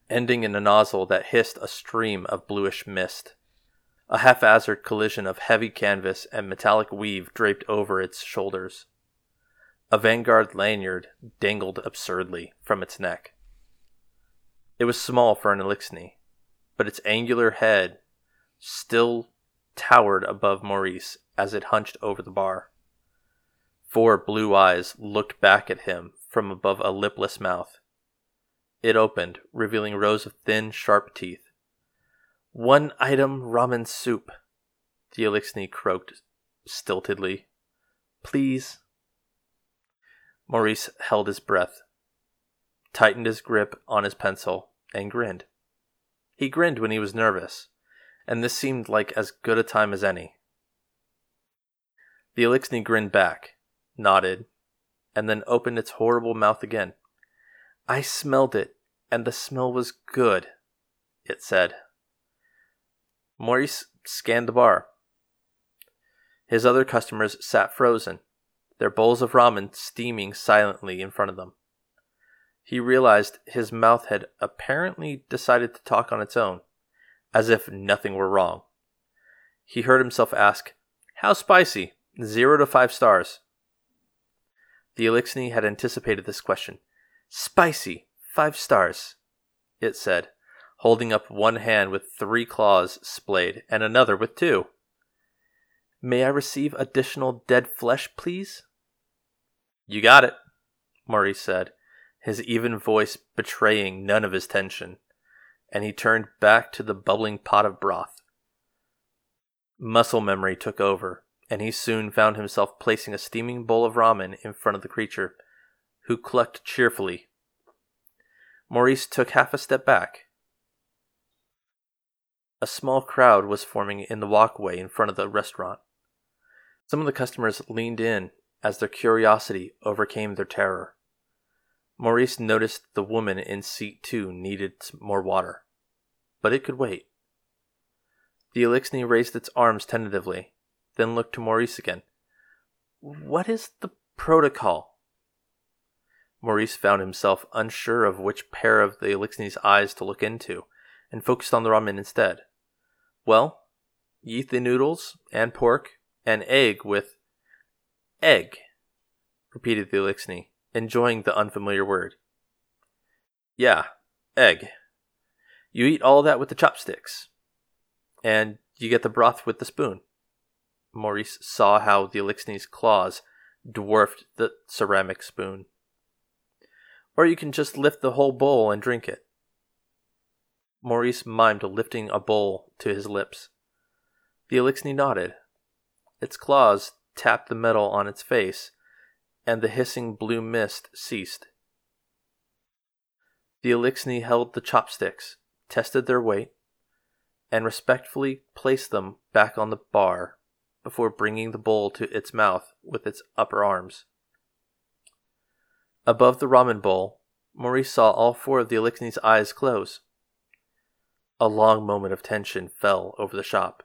ending in a nozzle that hissed a stream of bluish mist. A haphazard collision of heavy canvas and metallic weave draped over its shoulders. A Vanguard lanyard dangled absurdly from its neck. It was small for an Eliksni, but its angular head still towered above Maurice as it hunched over the bar. Four blue eyes looked back at him from above a lipless mouth. It opened, revealing rows of thin, sharp teeth. "One item ramen soup," the Eliksni croaked stiltedly. "Please." Maurice held his breath, tightened his grip on his pencil, and grinned. He grinned when he was nervous, and this seemed like as good a time as any. The Eliksni grinned back, nodded, and then opened its horrible mouth again. "I smelled it, and the smell was good," it said. Maurice scanned the bar. His other customers sat frozen, their bowls of ramen steaming silently in front of them. He realized his mouth had apparently decided to talk on its own, as if nothing were wrong. He heard himself ask, "How spicy? Zero to five stars." The Eliksni had anticipated this question. "Spicy, five stars," it said, holding up one hand with three claws splayed and another with two. "May I receive additional dead flesh, please?" "You got it," Maurice said, his even voice betraying none of his tension, and he turned back to the bubbling pot of broth. Muscle memory took over, and he soon found himself placing a steaming bowl of ramen in front of the creature, who clucked cheerfully. Maurice took half a step back. A small crowd was forming in the walkway in front of the restaurant. Some of the customers leaned in as their curiosity overcame their terror. Maurice noticed the woman in seat two needed more water, but it could wait. The Eliksni raised its arms tentatively, then looked to Maurice again. "What is the protocol?" Maurice found himself unsure of which pair of the Eliksni's eyes to look into, and focused on the ramen instead. Well, he ate the noodles, and pork, and egg with... "Egg," repeated the Eliksni, enjoying the unfamiliar word. "Yeah, egg. You eat all that with the chopsticks. And you get the broth with the spoon." Maurice saw how the Eliksni's claws dwarfed the ceramic spoon. "Or you can just lift the whole bowl and drink it." Maurice mimed lifting a bowl to his lips. The Eliksni nodded. Its claws tapped the metal on its face, and the hissing blue mist ceased. The Eliksni held the chopsticks, tested their weight, and respectfully placed them back on the bar before bringing the bowl to its mouth with its upper arms. Above the ramen bowl, Maurice saw all four of the Eliksni's eyes close. A long moment of tension fell over the shop,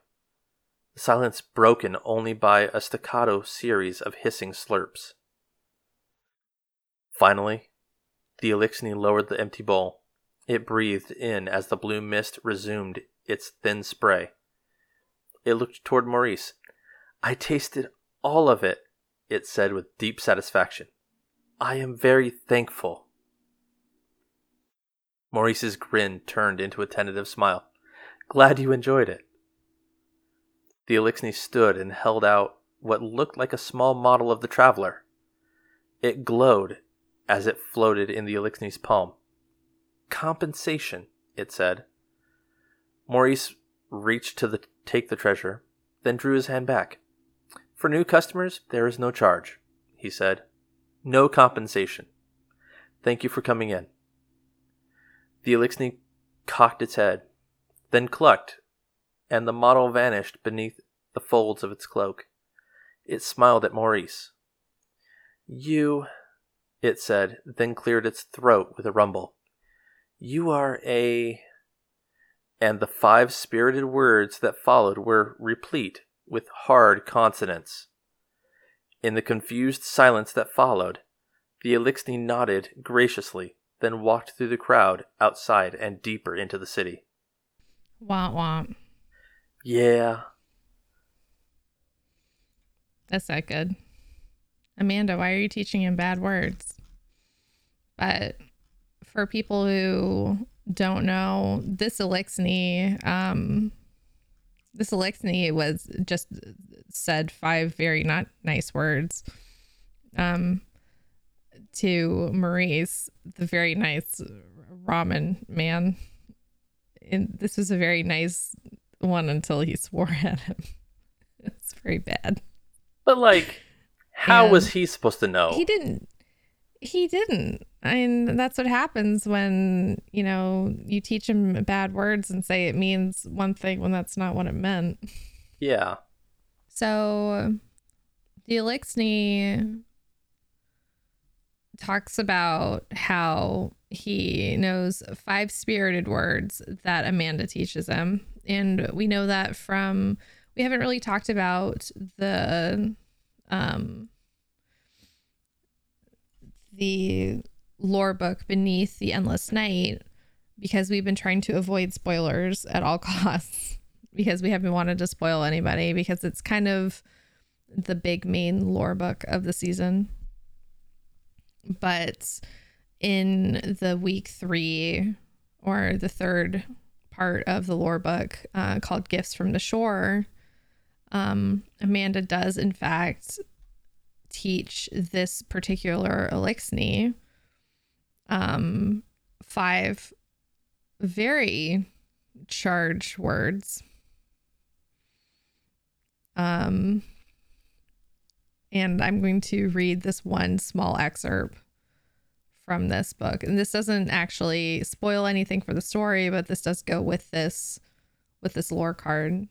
the silence broken only by a staccato series of hissing slurps. Finally, the Eliksni lowered the empty bowl. It breathed in as the blue mist resumed its thin spray. It looked toward Maurice. "I tasted all of it," it said with deep satisfaction. "I am very thankful." Maurice's grin turned into a tentative smile. "Glad you enjoyed it." The Eliksni stood and held out what looked like a small model of the Traveler. It glowed as it floated in the Eliksni's palm. "Compensation," it said. Maurice reached to the, take the treasure, then drew his hand back. "For new customers, there is no charge," he said. "No compensation. Thank you for coming in." The Eliksni cocked its head, then clucked, and the model vanished beneath the folds of its cloak. It smiled at Maurice. "You," it said, then cleared its throat with a rumble. "You are a..." And the five spirited words that followed were replete with hard consonants. In the confused silence that followed, the Eliksni nodded graciously then walked through the crowd outside and deeper into the city. Womp womp. Yeah. That's not good. Amanda, why are you teaching him bad words? But for people who don't know, this Eliksni, um, this Eliksni was just said five very not nice words um, to Maurice, the very nice ramen man. And this was a very nice one until he swore at him. It's very bad. But like, how and was he supposed to know? He didn't. He didn't. I mean, that's what happens when, you know, you teach him bad words and say it means one thing when that's not what it meant. Yeah. So the Eliksni talks about how he knows five spirited words that Amanda teaches him. And we know that from, we haven't really talked about the, um, the lore book Beneath the Endless Night, because we've been trying to avoid spoilers at all costs, because we haven't wanted to spoil anybody, because it's kind of the big main lore book of the season. But in the week three or the third part of the lore book uh, called Gifts from the Shore, um, Amanda does in fact teach this particular Eliksni um, five very charged words. Um, and I'm going to read this one small excerpt from this book. And this doesn't actually spoil anything for the story, but this does go with this, with this lore card.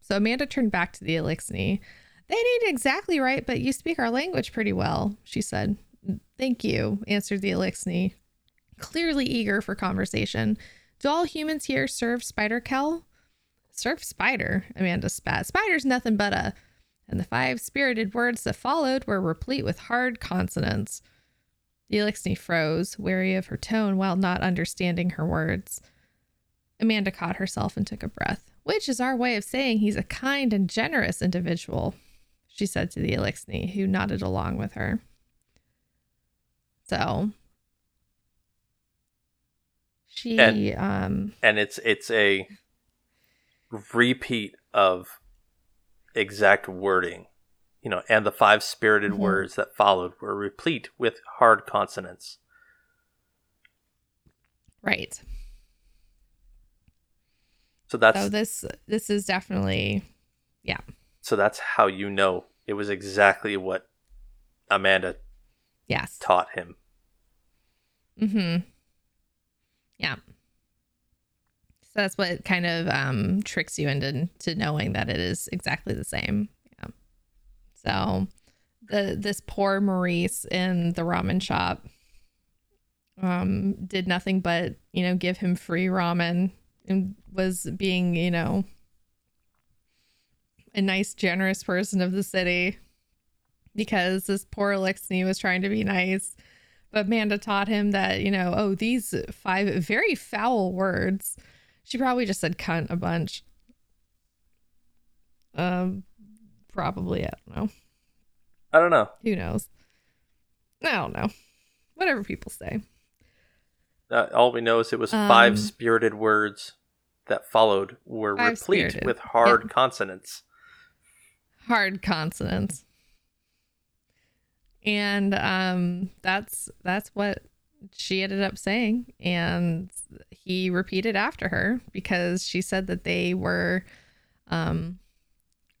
So Amanda turned back to the Eliksni. That ain't exactly right, but you speak our language pretty well, she said. Thank you, answered the Eliksni, clearly eager for conversation. Do all humans here serve spider kel? Serve spider, Amanda spat. Spider's nothing but a... And the five spirited words that followed were replete with hard consonants. The Eliksni froze, wary of her tone while not understanding her words. Amanda caught herself and took a breath. Which is our way of saying he's a kind and generous individual, she said to the Eliksni, who nodded along with her. So she and, um and it's it's a repeat of exact wording, you know, and the five spirited mm-hmm. words that followed were replete with hard consonants. Right. So that's so this this is definitely yeah. So that's how you know it was exactly what Amanda yes. taught him. Mm-hmm. Yeah. So that's what kind of um, tricks you into to knowing that it is exactly the same. Yeah. So the this poor Maurice in the ramen shop um, did nothing but, you know, give him free ramen and was being, you know, a nice, generous person of the city, because this poor Eliksni was trying to be nice. But Amanda taught him that, you know, oh, these five very foul words. She probably just said cunt a bunch. Um, probably, I don't know. I don't know. Who knows? I don't know. Whatever people say. Uh, all we know is it was um, five spirited words that followed were replete spirited. with hard yeah. consonants. Hard consonants. And um, that's that's what she ended up saying, and he repeated after her, because she said that they were um,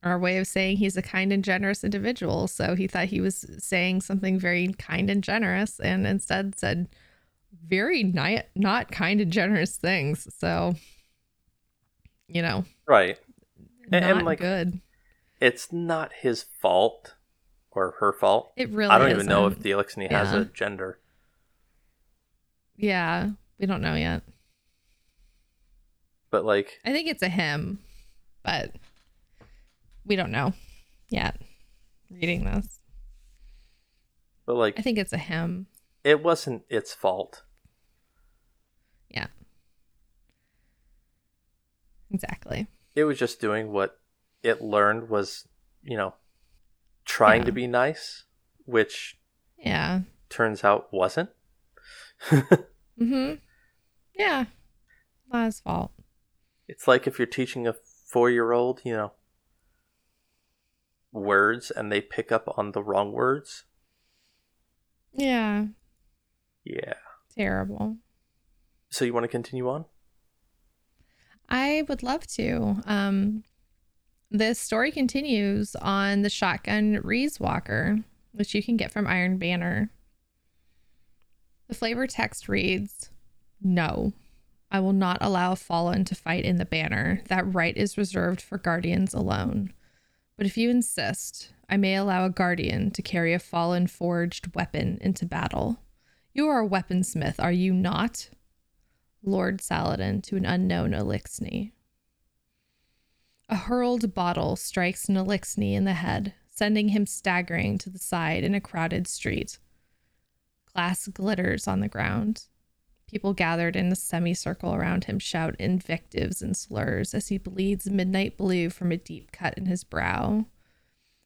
our way of saying he's a kind and generous individual. So he thought he was saying something very kind and generous, and instead said very ni- not kind and generous things. So, you know, right. And, not and like, good. It's not his fault or her fault. It really I don't isn't. even know if the Eliksni yeah. has a gender. Yeah, we don't know yet. But like, I think it's a him, but we don't know yet. Reading this, but like, I think it's a him. It wasn't its fault. Yeah. Exactly. It was just doing what it learned was, you know, trying yeah. to be nice, which yeah turns out wasn't. Mm-hmm. Yeah. Not his fault. It's like if you're teaching a four-year-old, you know, words and they pick up on the wrong words. Yeah. Yeah. Terrible. So you want to continue on? I would love to. Um, this story continues on the shotgun Reese-Walker, which you can get from Iron Banner. The flavor text reads, "No, I will not allow Fallen to fight in the banner. That right is reserved for Guardians alone. But if you insist, I may allow a Guardian to carry a Fallen forged weapon into battle. You are a weaponsmith, are you not? Lord Saladin to an unknown Eliksni." A hurled bottle strikes an Eliksni in the head, sending him staggering to the side in a crowded street. Glass glitters on the ground. People gathered in a semicircle around him shout invectives and slurs as he bleeds midnight blue from a deep cut in his brow.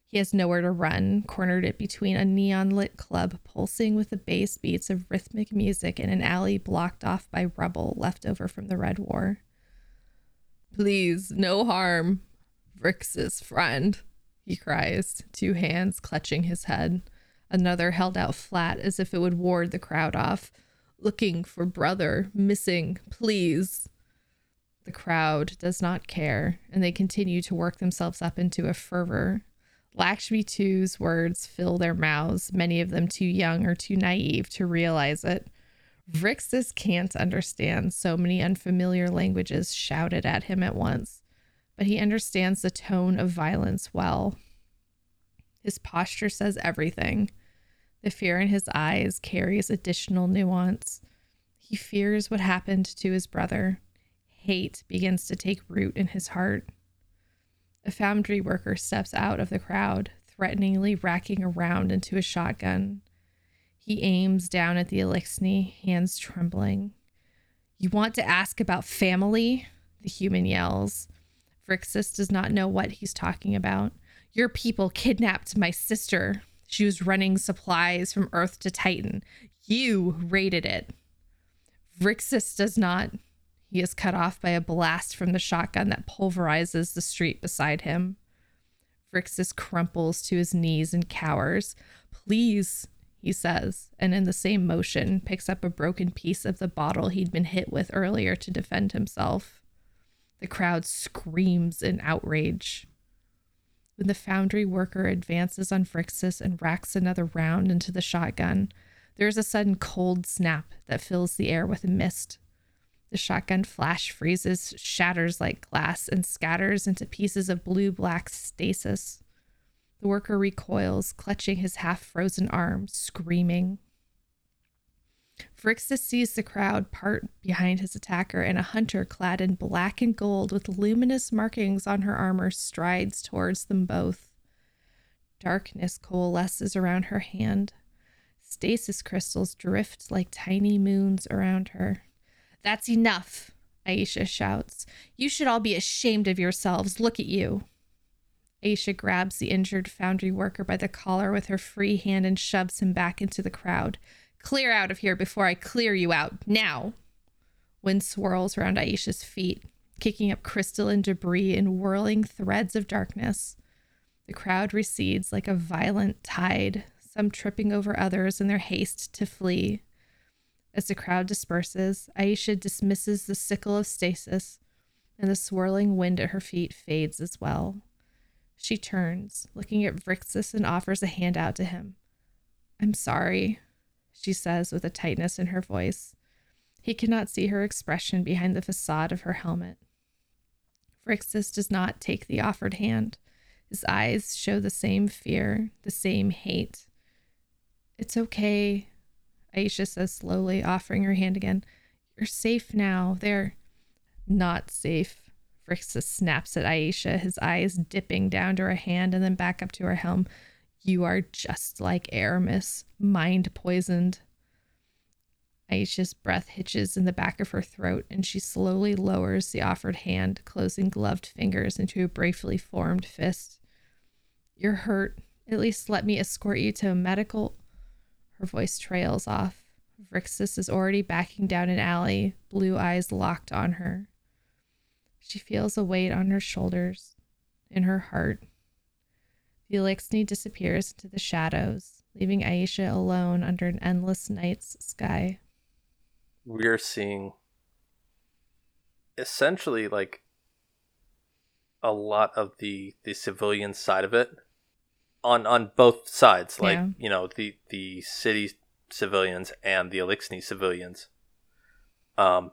He has nowhere to run, cornered it between a neon-lit club pulsing with the bass beats of rhythmic music and an alley blocked off by rubble left over from the Red War. "Please, no harm, Vrixis friend," he cries, two hands clutching his head, another held out flat as if it would ward the crowd off. "Looking for brother, missing, please." The crowd does not care, and they continue to work themselves up into a fervor. Lakshmi two's words fill their mouths, many of them too young or too naive to realize it. Vrixis can't understand so many unfamiliar languages shouted at him at once, but he understands the tone of violence well. His posture says everything. The fear in his eyes carries additional nuance. He fears what happened to his brother. Hate begins to take root in his heart. A foundry worker steps out of the crowd, threateningly racking a round into a shotgun. He aims down at the Eliksni, hands trembling. "You want to ask about family?" the human yells. Vrixis does not know what he's talking about. "Your people kidnapped my sister. She was running supplies from Earth to Titan. You raided it." Vrixis does not. He is cut off by a blast from the shotgun that pulverizes the street beside him. Vrixis crumples to his knees and cowers. "Please," he says, and in the same motion picks up a broken piece of the bottle he'd been hit with earlier to defend himself. The crowd screams in outrage. When the foundry worker advances on Vrixis and racks another round into the shotgun, there is a sudden cold snap that fills the air with a mist. The shotgun flash freezes, shatters like glass, and scatters into pieces of blue-black stasis. The worker recoils, clutching his half-frozen arm, screaming. Vrixis sees the crowd part behind his attacker, and a hunter clad in black and gold with luminous markings on her armor strides towards them both. Darkness coalesces around her hand. Stasis crystals drift like tiny moons around her. "That's enough," Aisha shouts. "You should all be ashamed of yourselves. Look at you." Aisha grabs the injured foundry worker by the collar with her free hand and shoves him back into the crowd. "Clear out of here before I clear you out, now." Wind swirls around Aisha's feet, kicking up crystalline debris in whirling threads of darkness. The crowd recedes like a violent tide, some tripping over others in their haste to flee. As the crowd disperses, Aisha dismisses the sickle of stasis, and the swirling wind at her feet fades as well. She turns, looking at Vrixis, and offers a hand out to him. "I'm sorry," she says with a tightness in her voice. He cannot see her expression behind the facade of her helmet. Vrixis does not take the offered hand. His eyes show the same fear, the same hate. "It's okay," Aisha says slowly, offering her hand again. "You're safe now. They're not safe." Vrixis snaps at Aisha, his eyes dipping down to her hand and then back up to her helm. "You are just like Aramis, mind poisoned." Aisha's breath hitches in the back of her throat, and she slowly lowers the offered hand, closing gloved fingers into a briefly formed fist. You're hurt. At least let me escort you to a medical... Her voice trails off. Vrixis is already backing down an alley, blue eyes locked on her. She feels a weight on her shoulders, in her heart. The Eliksni disappears into the shadows, leaving Aisha alone under an endless night's sky. We're seeing essentially like a lot of the, the civilian side of it on, on both sides. Like, yeah. you know, the, the city civilians and the Eliksni civilians. Um,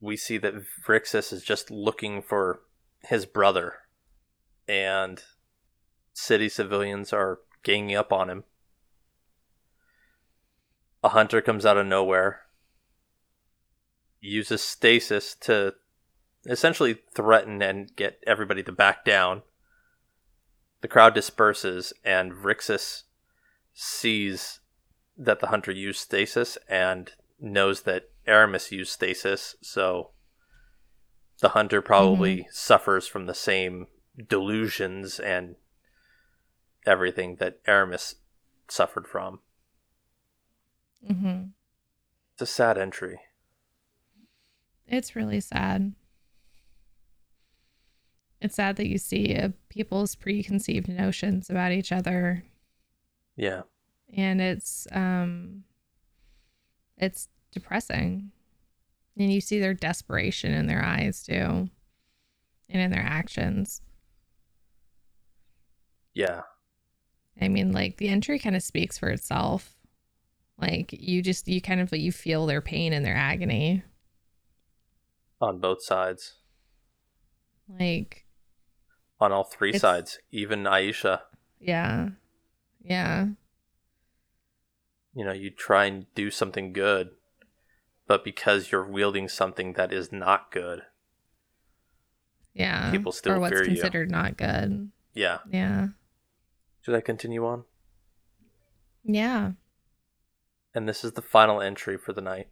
we see that Vrixis is just looking for his brother, and city civilians are ganging up on him. A hunter comes out of nowhere, uses stasis to essentially threaten and get everybody to back down. The crowd disperses, and Vrixis sees that the hunter used stasis and knows that Aramis used stasis, so the hunter probably mm-hmm. suffers from the same delusions and everything that Aramis suffered from. Mm-hmm. It's a sad entry. It's really sad. It's sad that you see uh, people's preconceived notions about each other. Yeah. And it's um, it's depressing. And you see their desperation in their eyes, too. And in their actions. Yeah. I mean, like, the entry kind of speaks for itself. Like, you just, you kind of, you feel their pain and their agony. On both sides. Like. On all three sides. Even Aisha. Yeah. Yeah. You know, you try and do something good, but because you're wielding something that is not good. Yeah. People still fear you. Or what's considered not good. Yeah. Yeah. Should I continue on? Yeah. And this is the final entry for the night.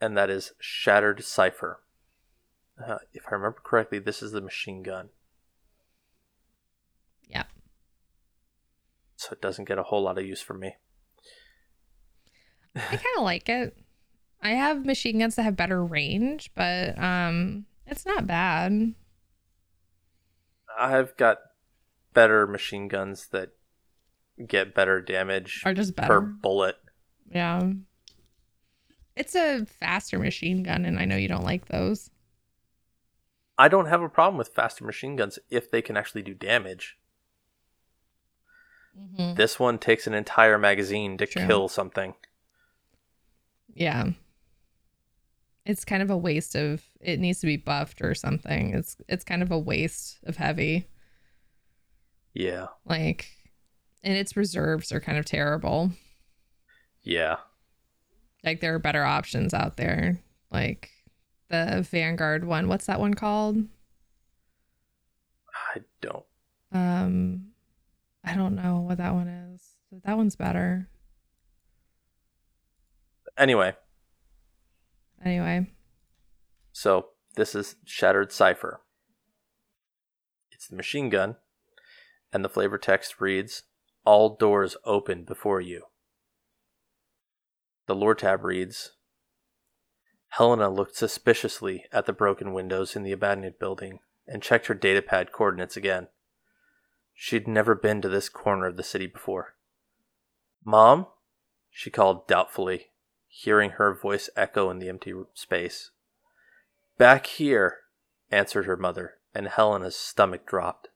And that is Shattered Cipher. Uh, if I remember correctly, this is the machine gun. Yeah. So it doesn't get a whole lot of use for me. I kind of like it. I have machine guns that have better range, but um, it's not bad. I've got better machine guns that get better damage or just better per bullet. Yeah. It's a faster machine gun, and I know you don't like those. I don't have a problem with faster machine guns if they can actually do damage. Mm-hmm. This one takes an entire magazine to True. kill something. Yeah. It's kind of a waste of... It needs to be buffed or something. It's it's kind of a waste of heavy. Yeah. Like, and its reserves are kind of terrible. Yeah. Like, there are better options out there. Like, the Vanguard one. What's that one called? I don't. Um, I don't know what that one is. That one's better. Anyway. Anyway. So, this is Shattered Cipher. It's the machine gun, and the flavor text reads, "All doors open before you." The lore tab reads, "Helena looked suspiciously at the broken windows in the abandoned building and checked her datapad coordinates again. She'd never been to this corner of the city before. Mom?" she called doubtfully, hearing her voice echo in the empty space. "Back here," answered her mother, and Helena's stomach dropped.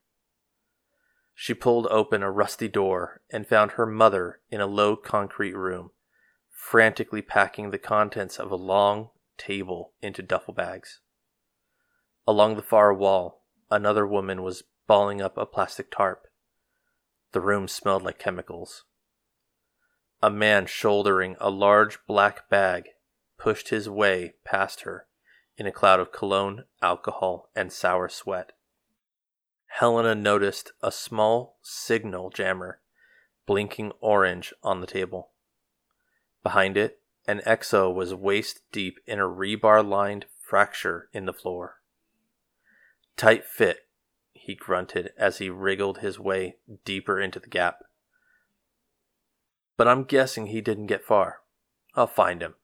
She pulled open a rusty door and found her mother in a low concrete room, frantically packing the contents of a long table into duffel bags. Along the far wall, another woman was balling up a plastic tarp. The room smelled like chemicals. A man shouldering a large black bag pushed his way past her in a cloud of cologne, alcohol, and sour sweat. Helena noticed a small signal jammer blinking orange on the table. Behind it, an exo was waist deep in a rebar-lined fracture in the floor. Tight fit, he grunted as he wriggled his way deeper into the gap. But I'm guessing he didn't get far. I'll find him.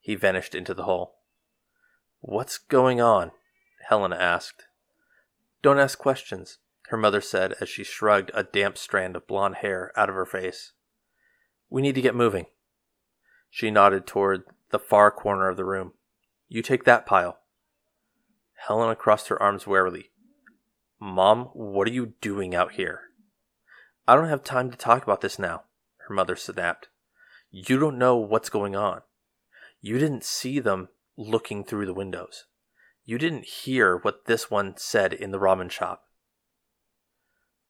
He vanished into the hole. What's going on? Helena asked. Don't ask questions, her mother said as she shrugged a damp strand of blonde hair out of her face. We need to get moving. She nodded toward the far corner of the room. You take that pile. Helena crossed her arms warily. Mom, what are you doing out here? I don't have time to talk about this now, her mother snapped. You don't know what's going on. You didn't see them looking through the windows. You didn't hear what this one said in the ramen shop.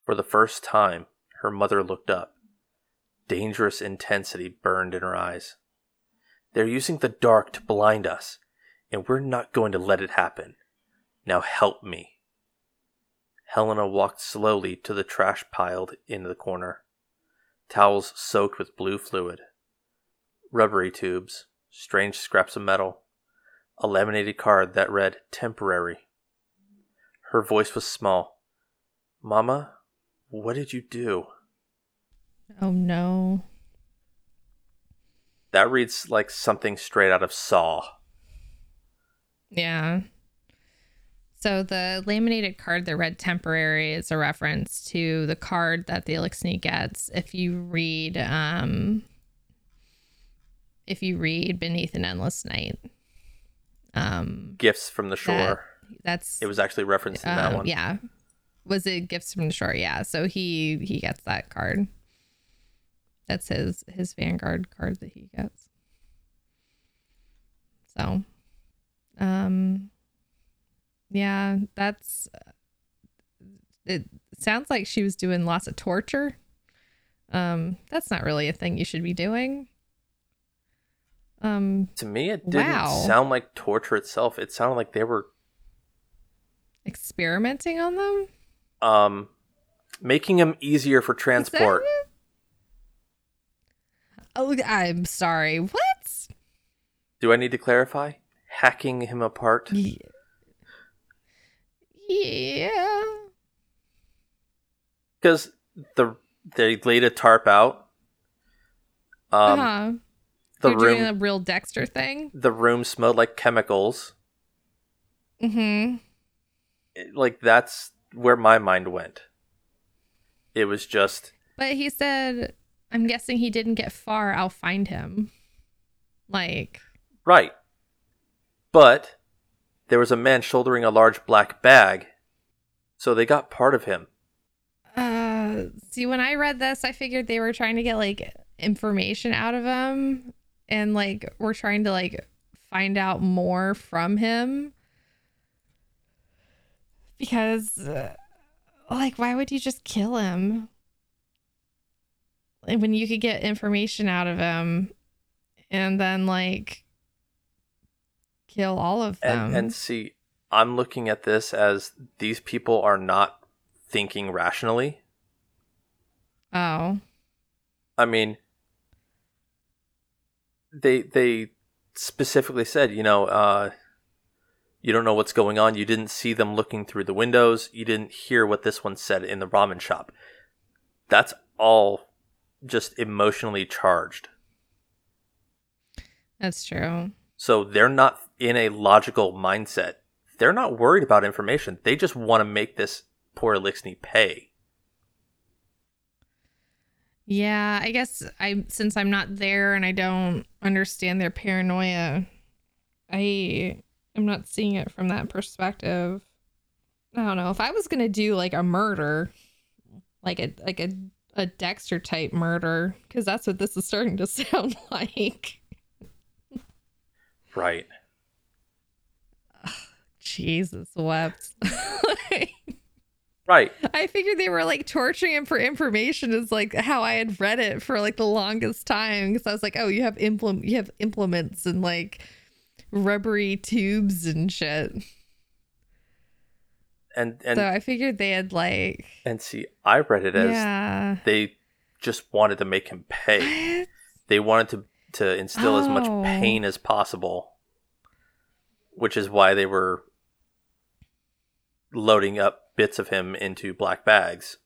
For the first time, her mother looked up. Dangerous intensity burned in her eyes. They're using the dark to blind us, and we're not going to let it happen. Now help me. Helena walked slowly to the trash piled in the corner. Towels soaked with blue fluid. Rubbery tubes. Strange scraps of metal. A laminated card that read, Temporary. Her voice was small. Mama, what did you do? Oh no. That reads like something straight out of Saw. Yeah. So the laminated card that read temporary is a reference to the card that the Eliksni gets if you read um, if you read Beneath an Endless Night. Um, Gifts from the Shore. That, that's it was actually referenced in um, that one. Yeah. Was it Gifts from the Shore? Yeah. So he he gets that card. That's his his Vanguard card that he gets. So, um, yeah, that's. It sounds like she was doing lots of torture. Um, that's not really a thing you should be doing. Um, to me, it didn't wow. sound like torture itself. It sounded like they were experimenting on them. Um, making them easier for transport. Oh, I'm sorry. What? Do I need to clarify? Hacking him apart? Yeah. Yeah. Because the they laid a tarp out. Um, uh-huh. The You're room doing a real Dexter thing. The room smelled like chemicals. Mm-hmm. It, like that's where my mind went. It was just. But he said. I'm guessing he didn't get far. I'll find him. Like. Right. But there was a man shouldering a large black bag. So they got part of him. Uh, see, when I read this, I figured they were trying to get like information out of him. And like, we're trying to like find out more from him. Because uh, like, why would you just kill him? When you could get information out of them and then like kill all of them. And, and see, I'm looking at this as these people are not thinking rationally. Oh. I mean, they they specifically said, you know, uh, you don't know what's going on. You didn't see them looking through the windows. You didn't hear what this one said in the ramen shop. That's all. Just emotionally charged. That's true. So they're not in a logical mindset. They're not worried about information. They just want to make this poor Eliksni pay. Yeah, I guess I since I'm not there and I don't understand their paranoia, I am not seeing it from that perspective. I don't know. If I was gonna do like a murder, like a like a a Dexter type murder, because that's what this is starting to sound like. Right. Oh, Jesus wept. Like, right. I figured they were like torturing him for information is like how I had read it for like the longest time, because I was like, oh, you have implement you have implements and like rubbery tubes and shit. And, and so I figured they had like... And see, I read it as yeah. They just wanted to make him pay. They wanted to to instill oh. as much pain as possible, which is why they were loading up bits of him into black bags.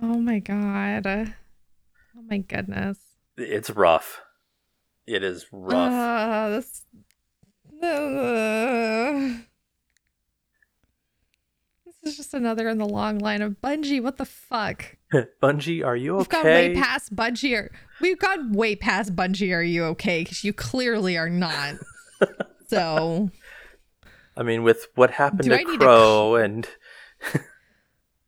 Oh my god. Oh my goodness. It's rough. It is rough. Uh, this... Uh, this is just another in the long line of Bungie. What the fuck? Bungie, are you okay? We've gone way past Bungie. Or... We've gone way past Bungie. Are you okay? Because you clearly are not. So... I mean, with what happened do to I Crow to... and...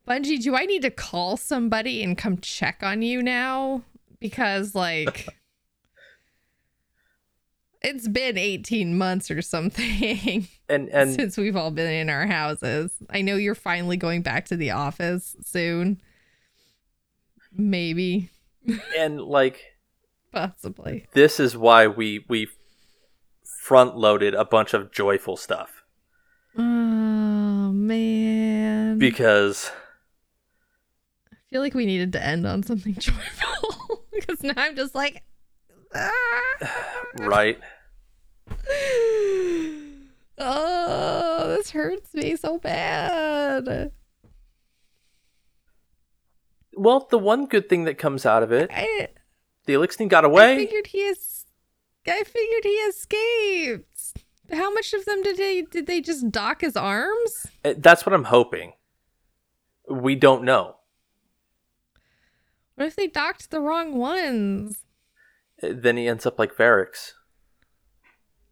Bungie, do I need to call somebody and come check on you now? Because, like... It's been eighteen months or something and, and since we've all been in our houses. I know you're finally going back to the office soon. Maybe. And like. Possibly. This is why we we front loaded a bunch of joyful stuff. Oh, man. Because. I feel like we needed to end on something joyful because now I'm just like. Right. Oh, this hurts me so bad. Well, the one good thing that comes out of it, I, the Eliksni got away. I figured he is. I figured he escaped. How much of them did they did they just dock his arms? That's what I'm hoping. We don't know. What if they docked the wrong ones? Then he ends up like Vrixis.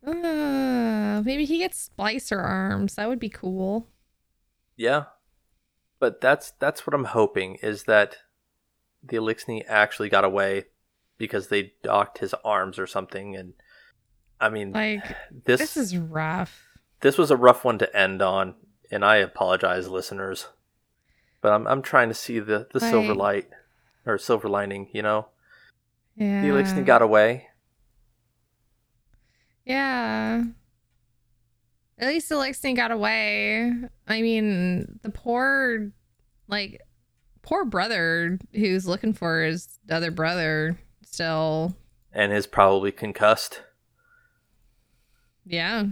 Uh, maybe he gets splicer arms. That would be cool. Yeah. But that's that's what I'm hoping, is that the Eliksni actually got away because they docked his arms or something. And I mean, like, this, this is rough. This was a rough one to end on, and I apologize, listeners. But I'm I'm trying to see the, the like, silver light or silver lining, you know? Yeah. The Eliksni got away. Yeah. At least the Eliksni got away. I mean, the poor, like, poor brother who's looking for his other brother still. And is probably concussed. Yeah. I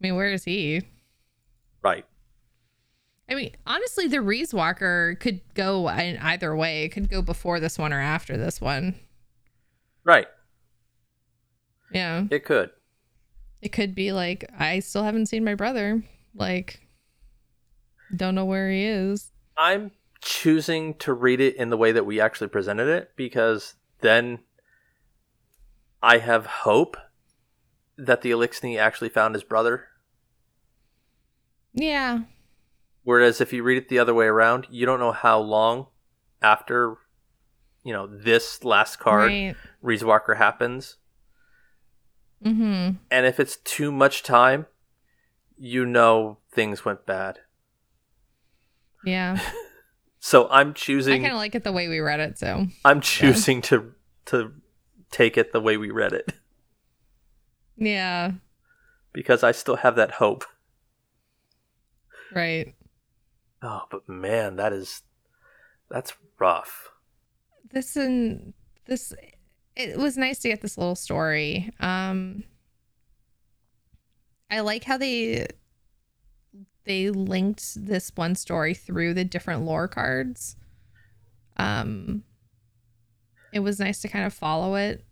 mean, where is he? Right. I mean, honestly, the Reese-Walker could go in either way. It could go before this one or after this one. Right. Yeah. It could. It could be like, I still haven't seen my brother. Like, don't know where he is. I'm choosing to read it in the way that we actually presented it, because then I have hope that the Eliksni actually found his brother. Yeah. Whereas if you read it the other way around, you don't know how long after, you know, this last card, right. Reese-Walker happens. Mm-hmm. And if it's too much time, you know things went bad. Yeah. So I'm choosing... I kind of like it the way we read it, so... I'm choosing yeah. to to take it the way we read it. Yeah. Because I still have that hope. Right. Oh, but man, that is, that's rough. This and this, it was nice to get this little story. Um, I like how they, they linked this one story through the different lore cards. Um, it was nice to kind of follow it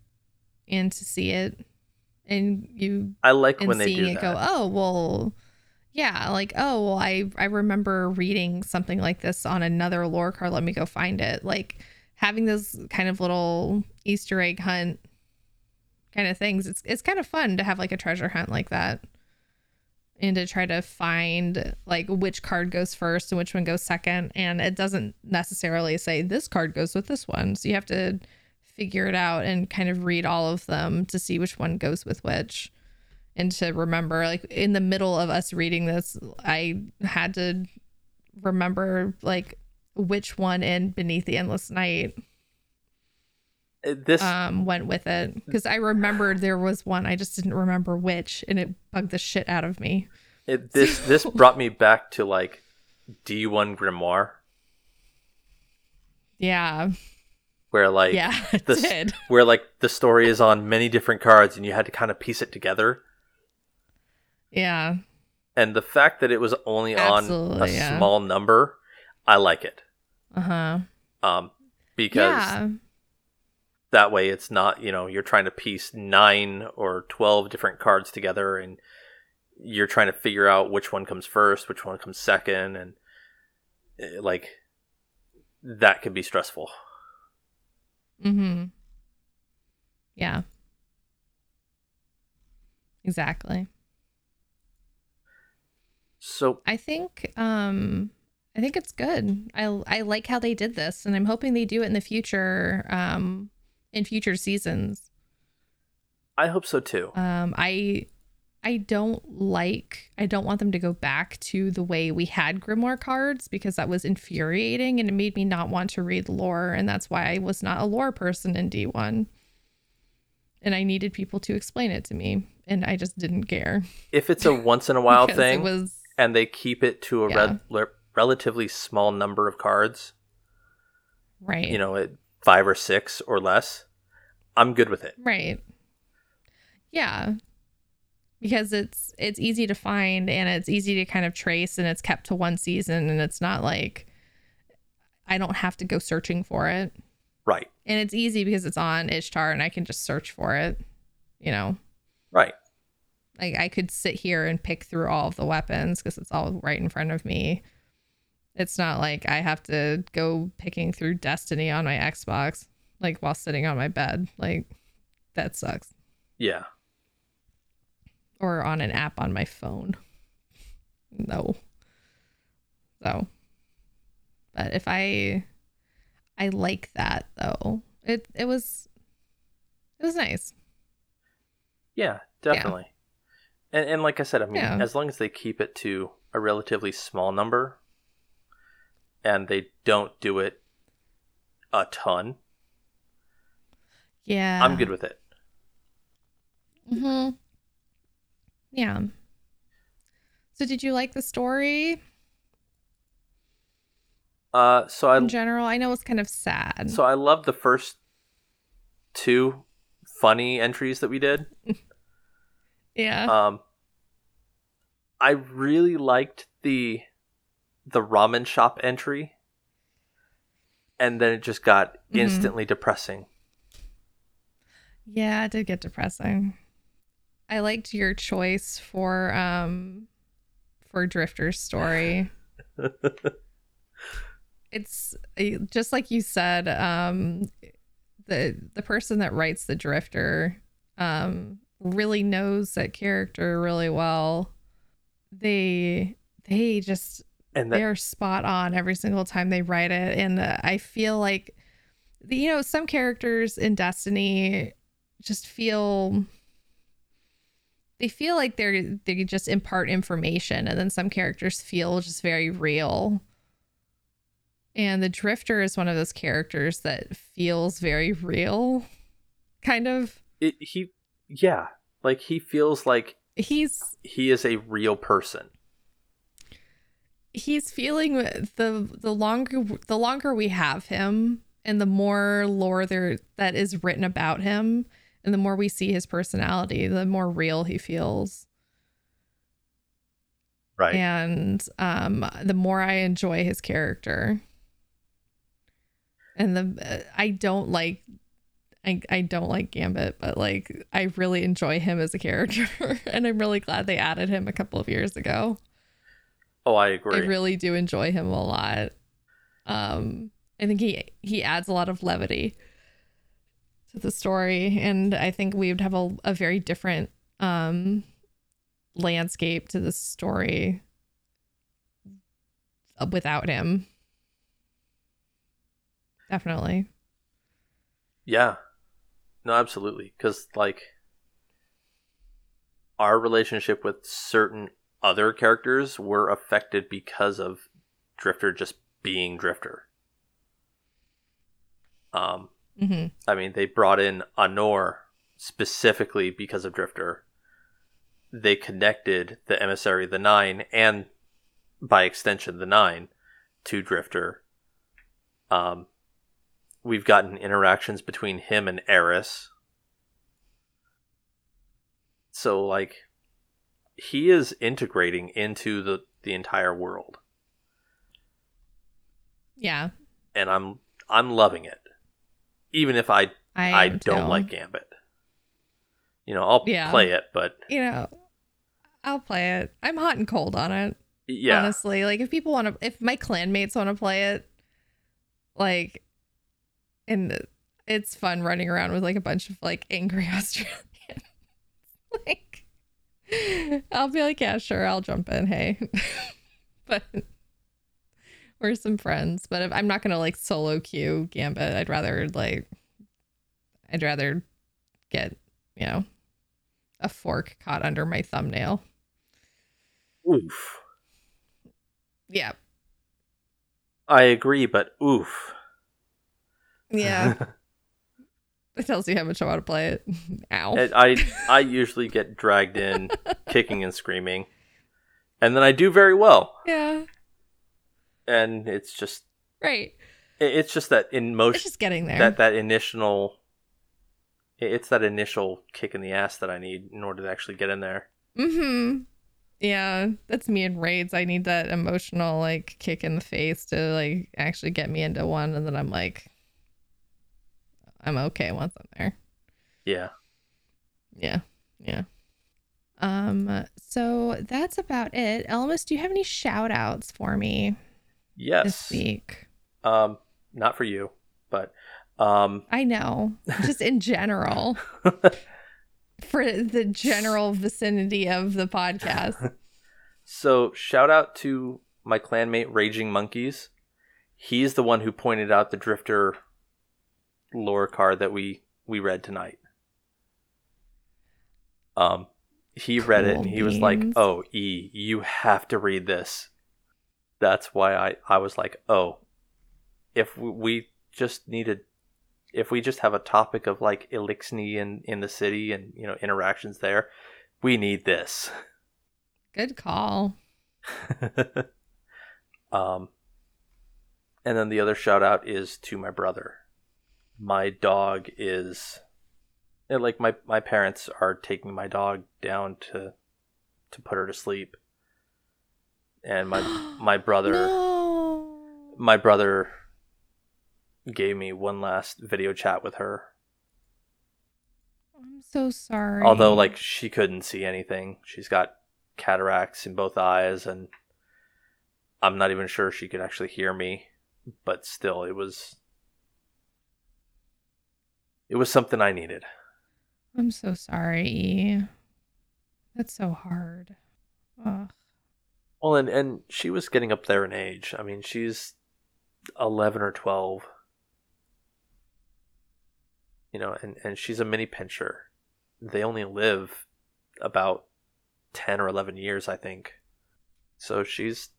and to see it. And you, I like when they do that. Go, oh, well, yeah, like, oh, well, I, I remember reading something like this on another lore card. Let me go find it. Like, having those kind of little Easter egg hunt kind of things. It's it's kind of fun to have, like, a treasure hunt like that. And to try to find, like, which card goes first and which one goes second. And it doesn't necessarily say this card goes with this one. So you have to figure it out and kind of read all of them to see which one goes with which. And to remember, like, in the middle of us reading this, I had to remember, like, which one in Beneath the Endless Night this um, went with it. Because I remembered there was one. I just didn't remember which. And it bugged the shit out of me. It, this so... this brought me back to, like, D one Grimoire. Yeah. where like yeah, the did. where like the story is on many different cards and you had to kind of piece it together. Yeah. And the fact that it was only Absolutely, on a yeah. small number, I like it. Uh-huh. Um, because yeah. that way it's not, you know, you're trying to piece nine or twelve different cards together and you're trying to figure out which one comes first, which one comes second, and like that can be stressful. Mm-hmm. Yeah. Exactly. So I think um I think it's good. I I like how they did this, and I'm hoping they do it in the future, um in future seasons. I hope so too. Um I I don't like I don't want them to go back to the way we had grimoire cards, because that was infuriating and it made me not want to read lore, and that's why I was not a lore person in D one. And I needed people to explain it to me, and I just didn't care. If it's a once in a while thing was, and they keep it to a yeah. re- relatively small number of cards, right? You know, five or six or less, I'm good with it. Right. Yeah. Because it's it's easy to find, and it's easy to kind of trace, and it's kept to one season, and it's not like I don't have to go searching for it. Right. And it's easy because it's on Ishtar and I can just search for it, you know. Right. Like I could sit here and pick through all of the weapons because it's all right in front of me. It's not like I have to go picking through Destiny on my Xbox, like while sitting on my bed. Like that sucks. Yeah. Or on an app on my phone. No. So. But if I. I like that though. It it was. It was nice. Yeah, definitely. Yeah. And and like I said, I mean, yeah. as long as they keep it to a relatively small number. And they don't do it. A ton. Yeah. I'm good with it. Mm-hmm. Yeah. So did you like the story? Uh, so I, in general, I know it's kind of sad. So I loved the first two funny entries that we did. yeah. Um, I really liked the the ramen shop entry, and then it just got mm-hmm. instantly depressing. Yeah, it did get depressing. I liked your choice for um for Drifter's story. It's just like you said, um the the person that writes the Drifter um really knows that character really well. They they just and that- they're spot on every single time they write it, and uh, I feel like, you know, some characters in Destiny just feel They feel like they're they just impart information, and then some characters feel just very real. And the Drifter is one of those characters that feels very real, kind of. It, he, yeah, like he feels like he's he is a real person. He's feeling the the longer the longer we have him, and the more lore there that is written about him. And the more we see his personality, the more real he feels. Right. And um, the more I enjoy his character. And the uh, I don't like I, I don't like Gambit, but like I really enjoy him as a character. And I'm really glad they added him a couple of years ago. Oh, I agree. I really do enjoy him a lot. Um, I think he he adds a lot of levity. The story, and I think we would have a, a very different um landscape to the story without him. Definitely. Yeah. No, absolutely. Because like our relationship with certain other characters were affected because of Drifter just being Drifter. Um. Mm-hmm. I mean, they brought in Anor specifically because of Drifter. They connected the Emissary, the Nine, and by extension, the Nine, to Drifter. Um, we've gotten interactions between him and Eris. So, like, he is integrating into the, the entire world. Yeah. And I'm I'm loving it. Even if I I, I don't too. like Gambit. You know, I'll yeah. play it, but... You know, I'll play it. I'm hot and cold on it. Yeah. Honestly, like, if people want to... If my clanmates want to play it, like... And it's fun running around with, like, a bunch of, like, angry Australians. Like, I'll be like, yeah, sure, I'll jump in, hey. But... We're some friends. But if, I'm not going to, like, solo queue Gambit. I'd rather, like... I'd rather get... You know, a fork caught under my thumbnail. Oof. Yeah. I agree, but oof. Yeah. It tells you how much I want to play it. Ow. I, I usually get dragged in, kicking and screaming. And then I do very well. Yeah. And it's just... Right. It, it's just that in most... It's just getting there. That, that initial... It's that initial kick in the ass that I need in order to actually get in there. Mm-hmm. Yeah, that's me in raids. I need that emotional, like, kick in the face to, like, actually get me into one. And then I'm like, I'm okay once I'm there. Yeah. Yeah. Yeah. Um. So that's about it. Elamist, do you have any shout outs for me? Yes. This week? Um, not for you, but... Um, I know, just in general, for the general vicinity of the podcast. So shout out to my clanmate Raging Monkeys. He's the one who pointed out the Drifter lore card that we, we read tonight. Um, He cool read it and he beans. was like, oh, E, you have to read this. That's why I, I was like, oh, if we, we just needed... If we just have a topic of, like, Eliksni in, in the city and, you know, interactions there, we need this. Good call. um, and then the other shout out is to my brother. My dog is... Like, my, my parents are taking my dog down to to put her to sleep. And my my brother... No. My brother... gave me one last video chat with her. I'm so sorry. Although, like, she couldn't see anything. She's got cataracts in both eyes, and I'm not even sure she could actually hear me. But still, it was... It was something I needed. I'm so sorry. That's so hard. Ugh. Well, and, and she was getting up there in age. I mean, she's eleven or twelve. You know, and, and she's a mini pincher. They only live about ten or eleven years, I think. So she's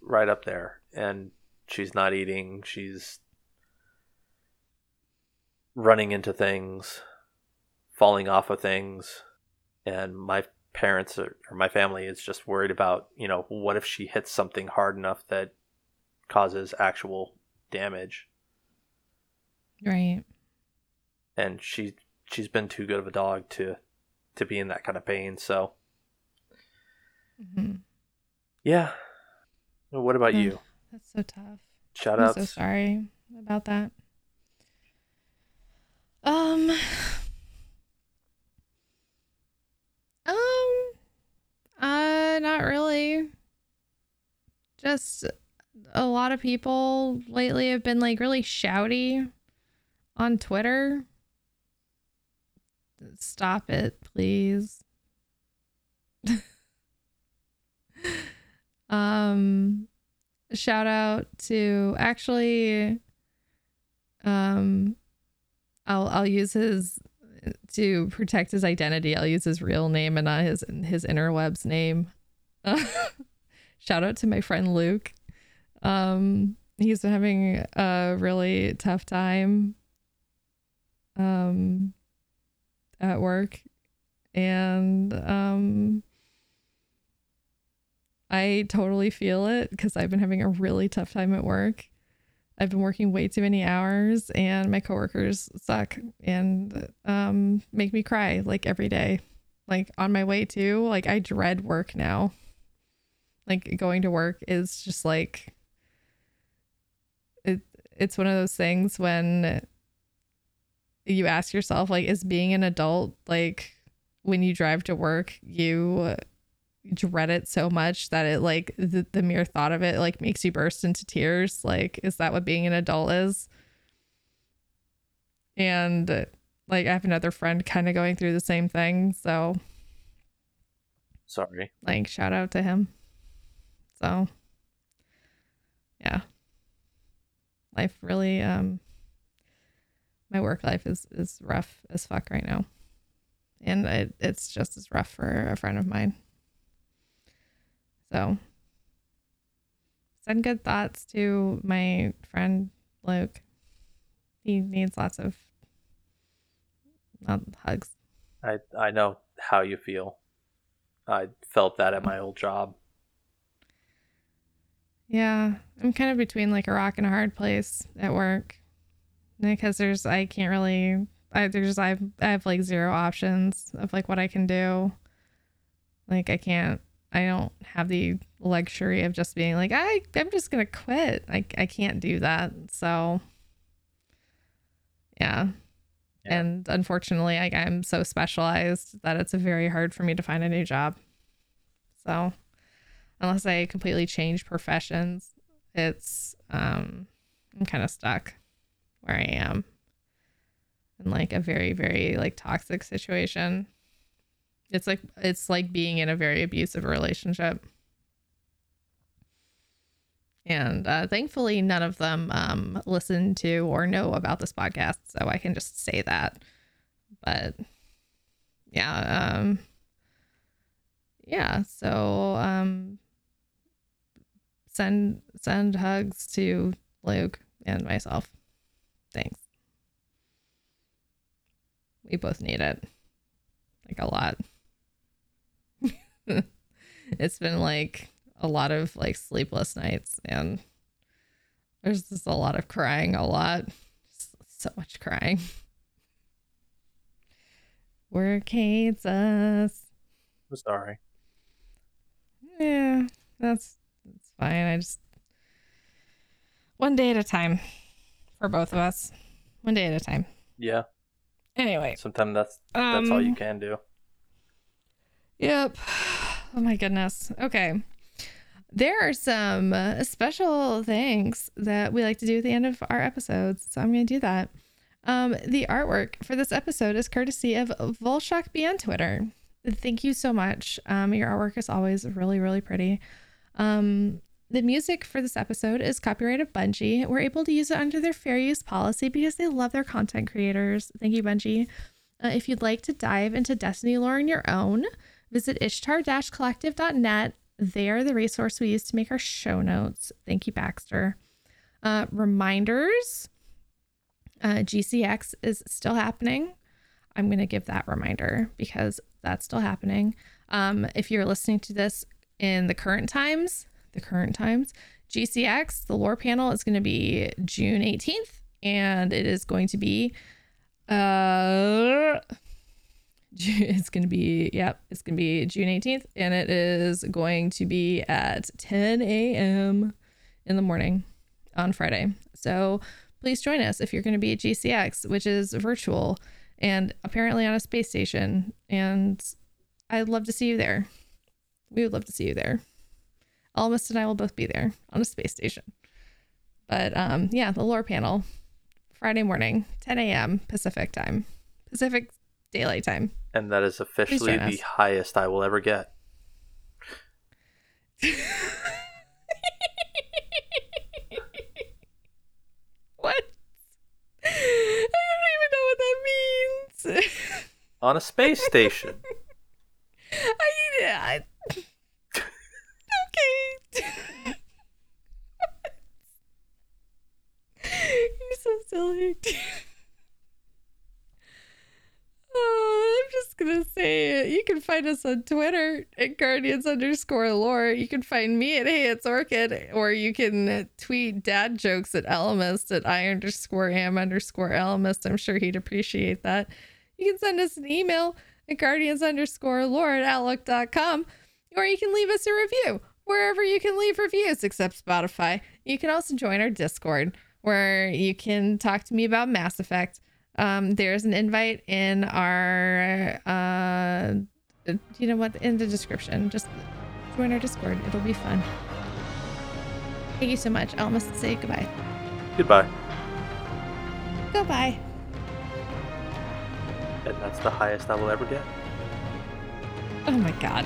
right up there. And she's not eating. She's running into things, falling off of things. And my parents are, or my family is just worried about, you know, what if she hits something hard enough that causes actual damage? Right. And she, she's been too good of a dog to, to be in that kind of pain, so. Mm-hmm. Yeah. Well, what about yeah, you? That's so tough. Shout out. I'm so sorry about that. Um. Um. Uh, not really. Just a lot of people lately have been, like, really shouty on Twitter. Stop it, please. um, shout out to actually, um, I'll I'll use his to protect his identity. I'll use his real name and not his his interwebs name. Shout out to my friend Luke. Um, he's been having a really tough time. Um. At work, and um I totally feel it because I've been having a really tough time at work, I've been working way too many hours and my coworkers suck and um, make me cry like every day. Like on my way to, like I dread work now. Like going to work is just like, it. it's one of those things when you ask yourself, like, is being an adult, like when you drive to work, you dread it so much that it like the, the mere thought of it like makes you burst into tears. Like, is that what being an adult is? And like I have another friend kind of going through the same thing, so sorry, like shout out to him. So yeah, life really um my work life is is rough as fuck right now, and it, it's just as rough for a friend of mine. So send good thoughts to my friend Luke. He needs lots of um, hugs. I I know how you feel. I felt that at my old job. Yeah, I'm kind of between like a rock and a hard place at work, because there's I can't really I there's I I have like zero options of like what I can do. Like I can't. I don't have the luxury of just being like, I, I'm just going to quit. I, I can't do that. So yeah. yeah. And unfortunately, I, I'm so specialized that it's very hard for me to find a new job. So unless I completely change professions, it's, um, I'm kind of stuck where I am in like a very, very like toxic situation. It's like it's like being in a very abusive relationship, and uh, thankfully none of them um, listen to or know about this podcast, so I can just say that. But yeah, um, yeah. So um, send send hugs to Luke and myself. Thanks. We both need it, like a lot. It's been like a lot of like sleepless nights, and there's just a lot of crying, a lot, just so much crying. Work hates us. I'm sorry. Yeah, that's that's fine. I just one day at a time for both of us. One day at a time. Yeah. Anyway. Sometimes that's that's um, all you can do. Yep. Oh my goodness. Okay. There are some uh, special things that we like to do at the end of our episodes, so I'm going to do that. Um, the artwork for this episode is courtesy of VolshockB on Twitter. Thank you so much. Um, your artwork is always really, really pretty. Um, the music for this episode is copyrighted Bungie. We're able to use it under their fair use policy because they love their content creators. Thank you, Bungie. Uh, if you'd like to dive into Destiny lore on your own, visit ishtar collective dot net. They are the resource we use to make our show notes. Thank you, Baxter. Uh, reminders. Uh, G C X is still happening. I'm going to give that reminder because that's still happening. Um, if you're listening to this in the current times, the current times, G C X, the lore panel, is going to be June eighteenth, and it is going to be uh it's going to be yep it's going to be June eighteenth, and it is going to be at ten a.m. in the morning on Friday. So please join us if you're going to be at G C X, which is virtual and apparently on a space station, and I'd love to see you there. We would love to see you there. Elamist and I will both be there on a space station. But um yeah, the lore panel, Friday morning, ten a.m. Pacific time. Pacific Daylight Time. And that is officially the highest I will ever get. What? I don't even know what that means. On a space station. I need it. Okay. You're so silly. Oh, I'm just gonna say it. You can find us on Twitter at Guardians underscore lore. You can find me at Hey It's Orchid, or you can tweet dad jokes at Elamist at I underscore am underscore Elamist. I'm sure he'd appreciate that. You can send us an email at Guardians underscore lore at outlook dot com, or you can leave us a review wherever you can leave reviews except Spotify. You can also join our Discord, where you can talk to me about Mass Effect. Um, there's an invite in our, uh, you know what, in the description. Just join our Discord. It'll be fun. Thank you so much. I'll almost say goodbye. Goodbye. Goodbye. And that's the highest I will ever get. Oh my God.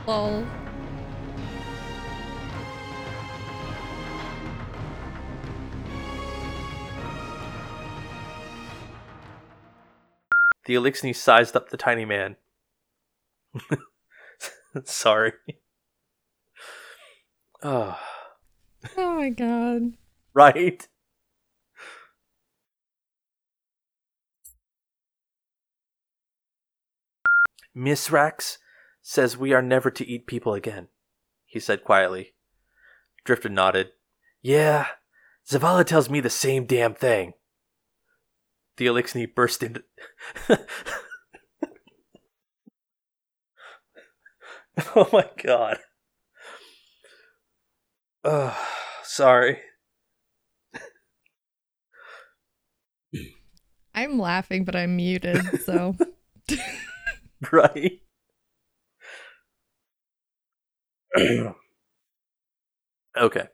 What? Lol. The Eliksni sized up the tiny man. Sorry. Oh. Oh my God. Right? Mithrax says we are never to eat people again, he said quietly. Drifter nodded. Yeah, Zavala tells me the same damn thing. The Eliksni burst into... Oh my God. Oh, sorry. I'm laughing, but I'm muted, so... Right? Okay.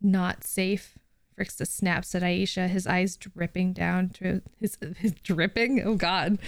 Not safe. Vrixis snaps at Aisha, his eyes dripping down to his, his dripping? Oh God.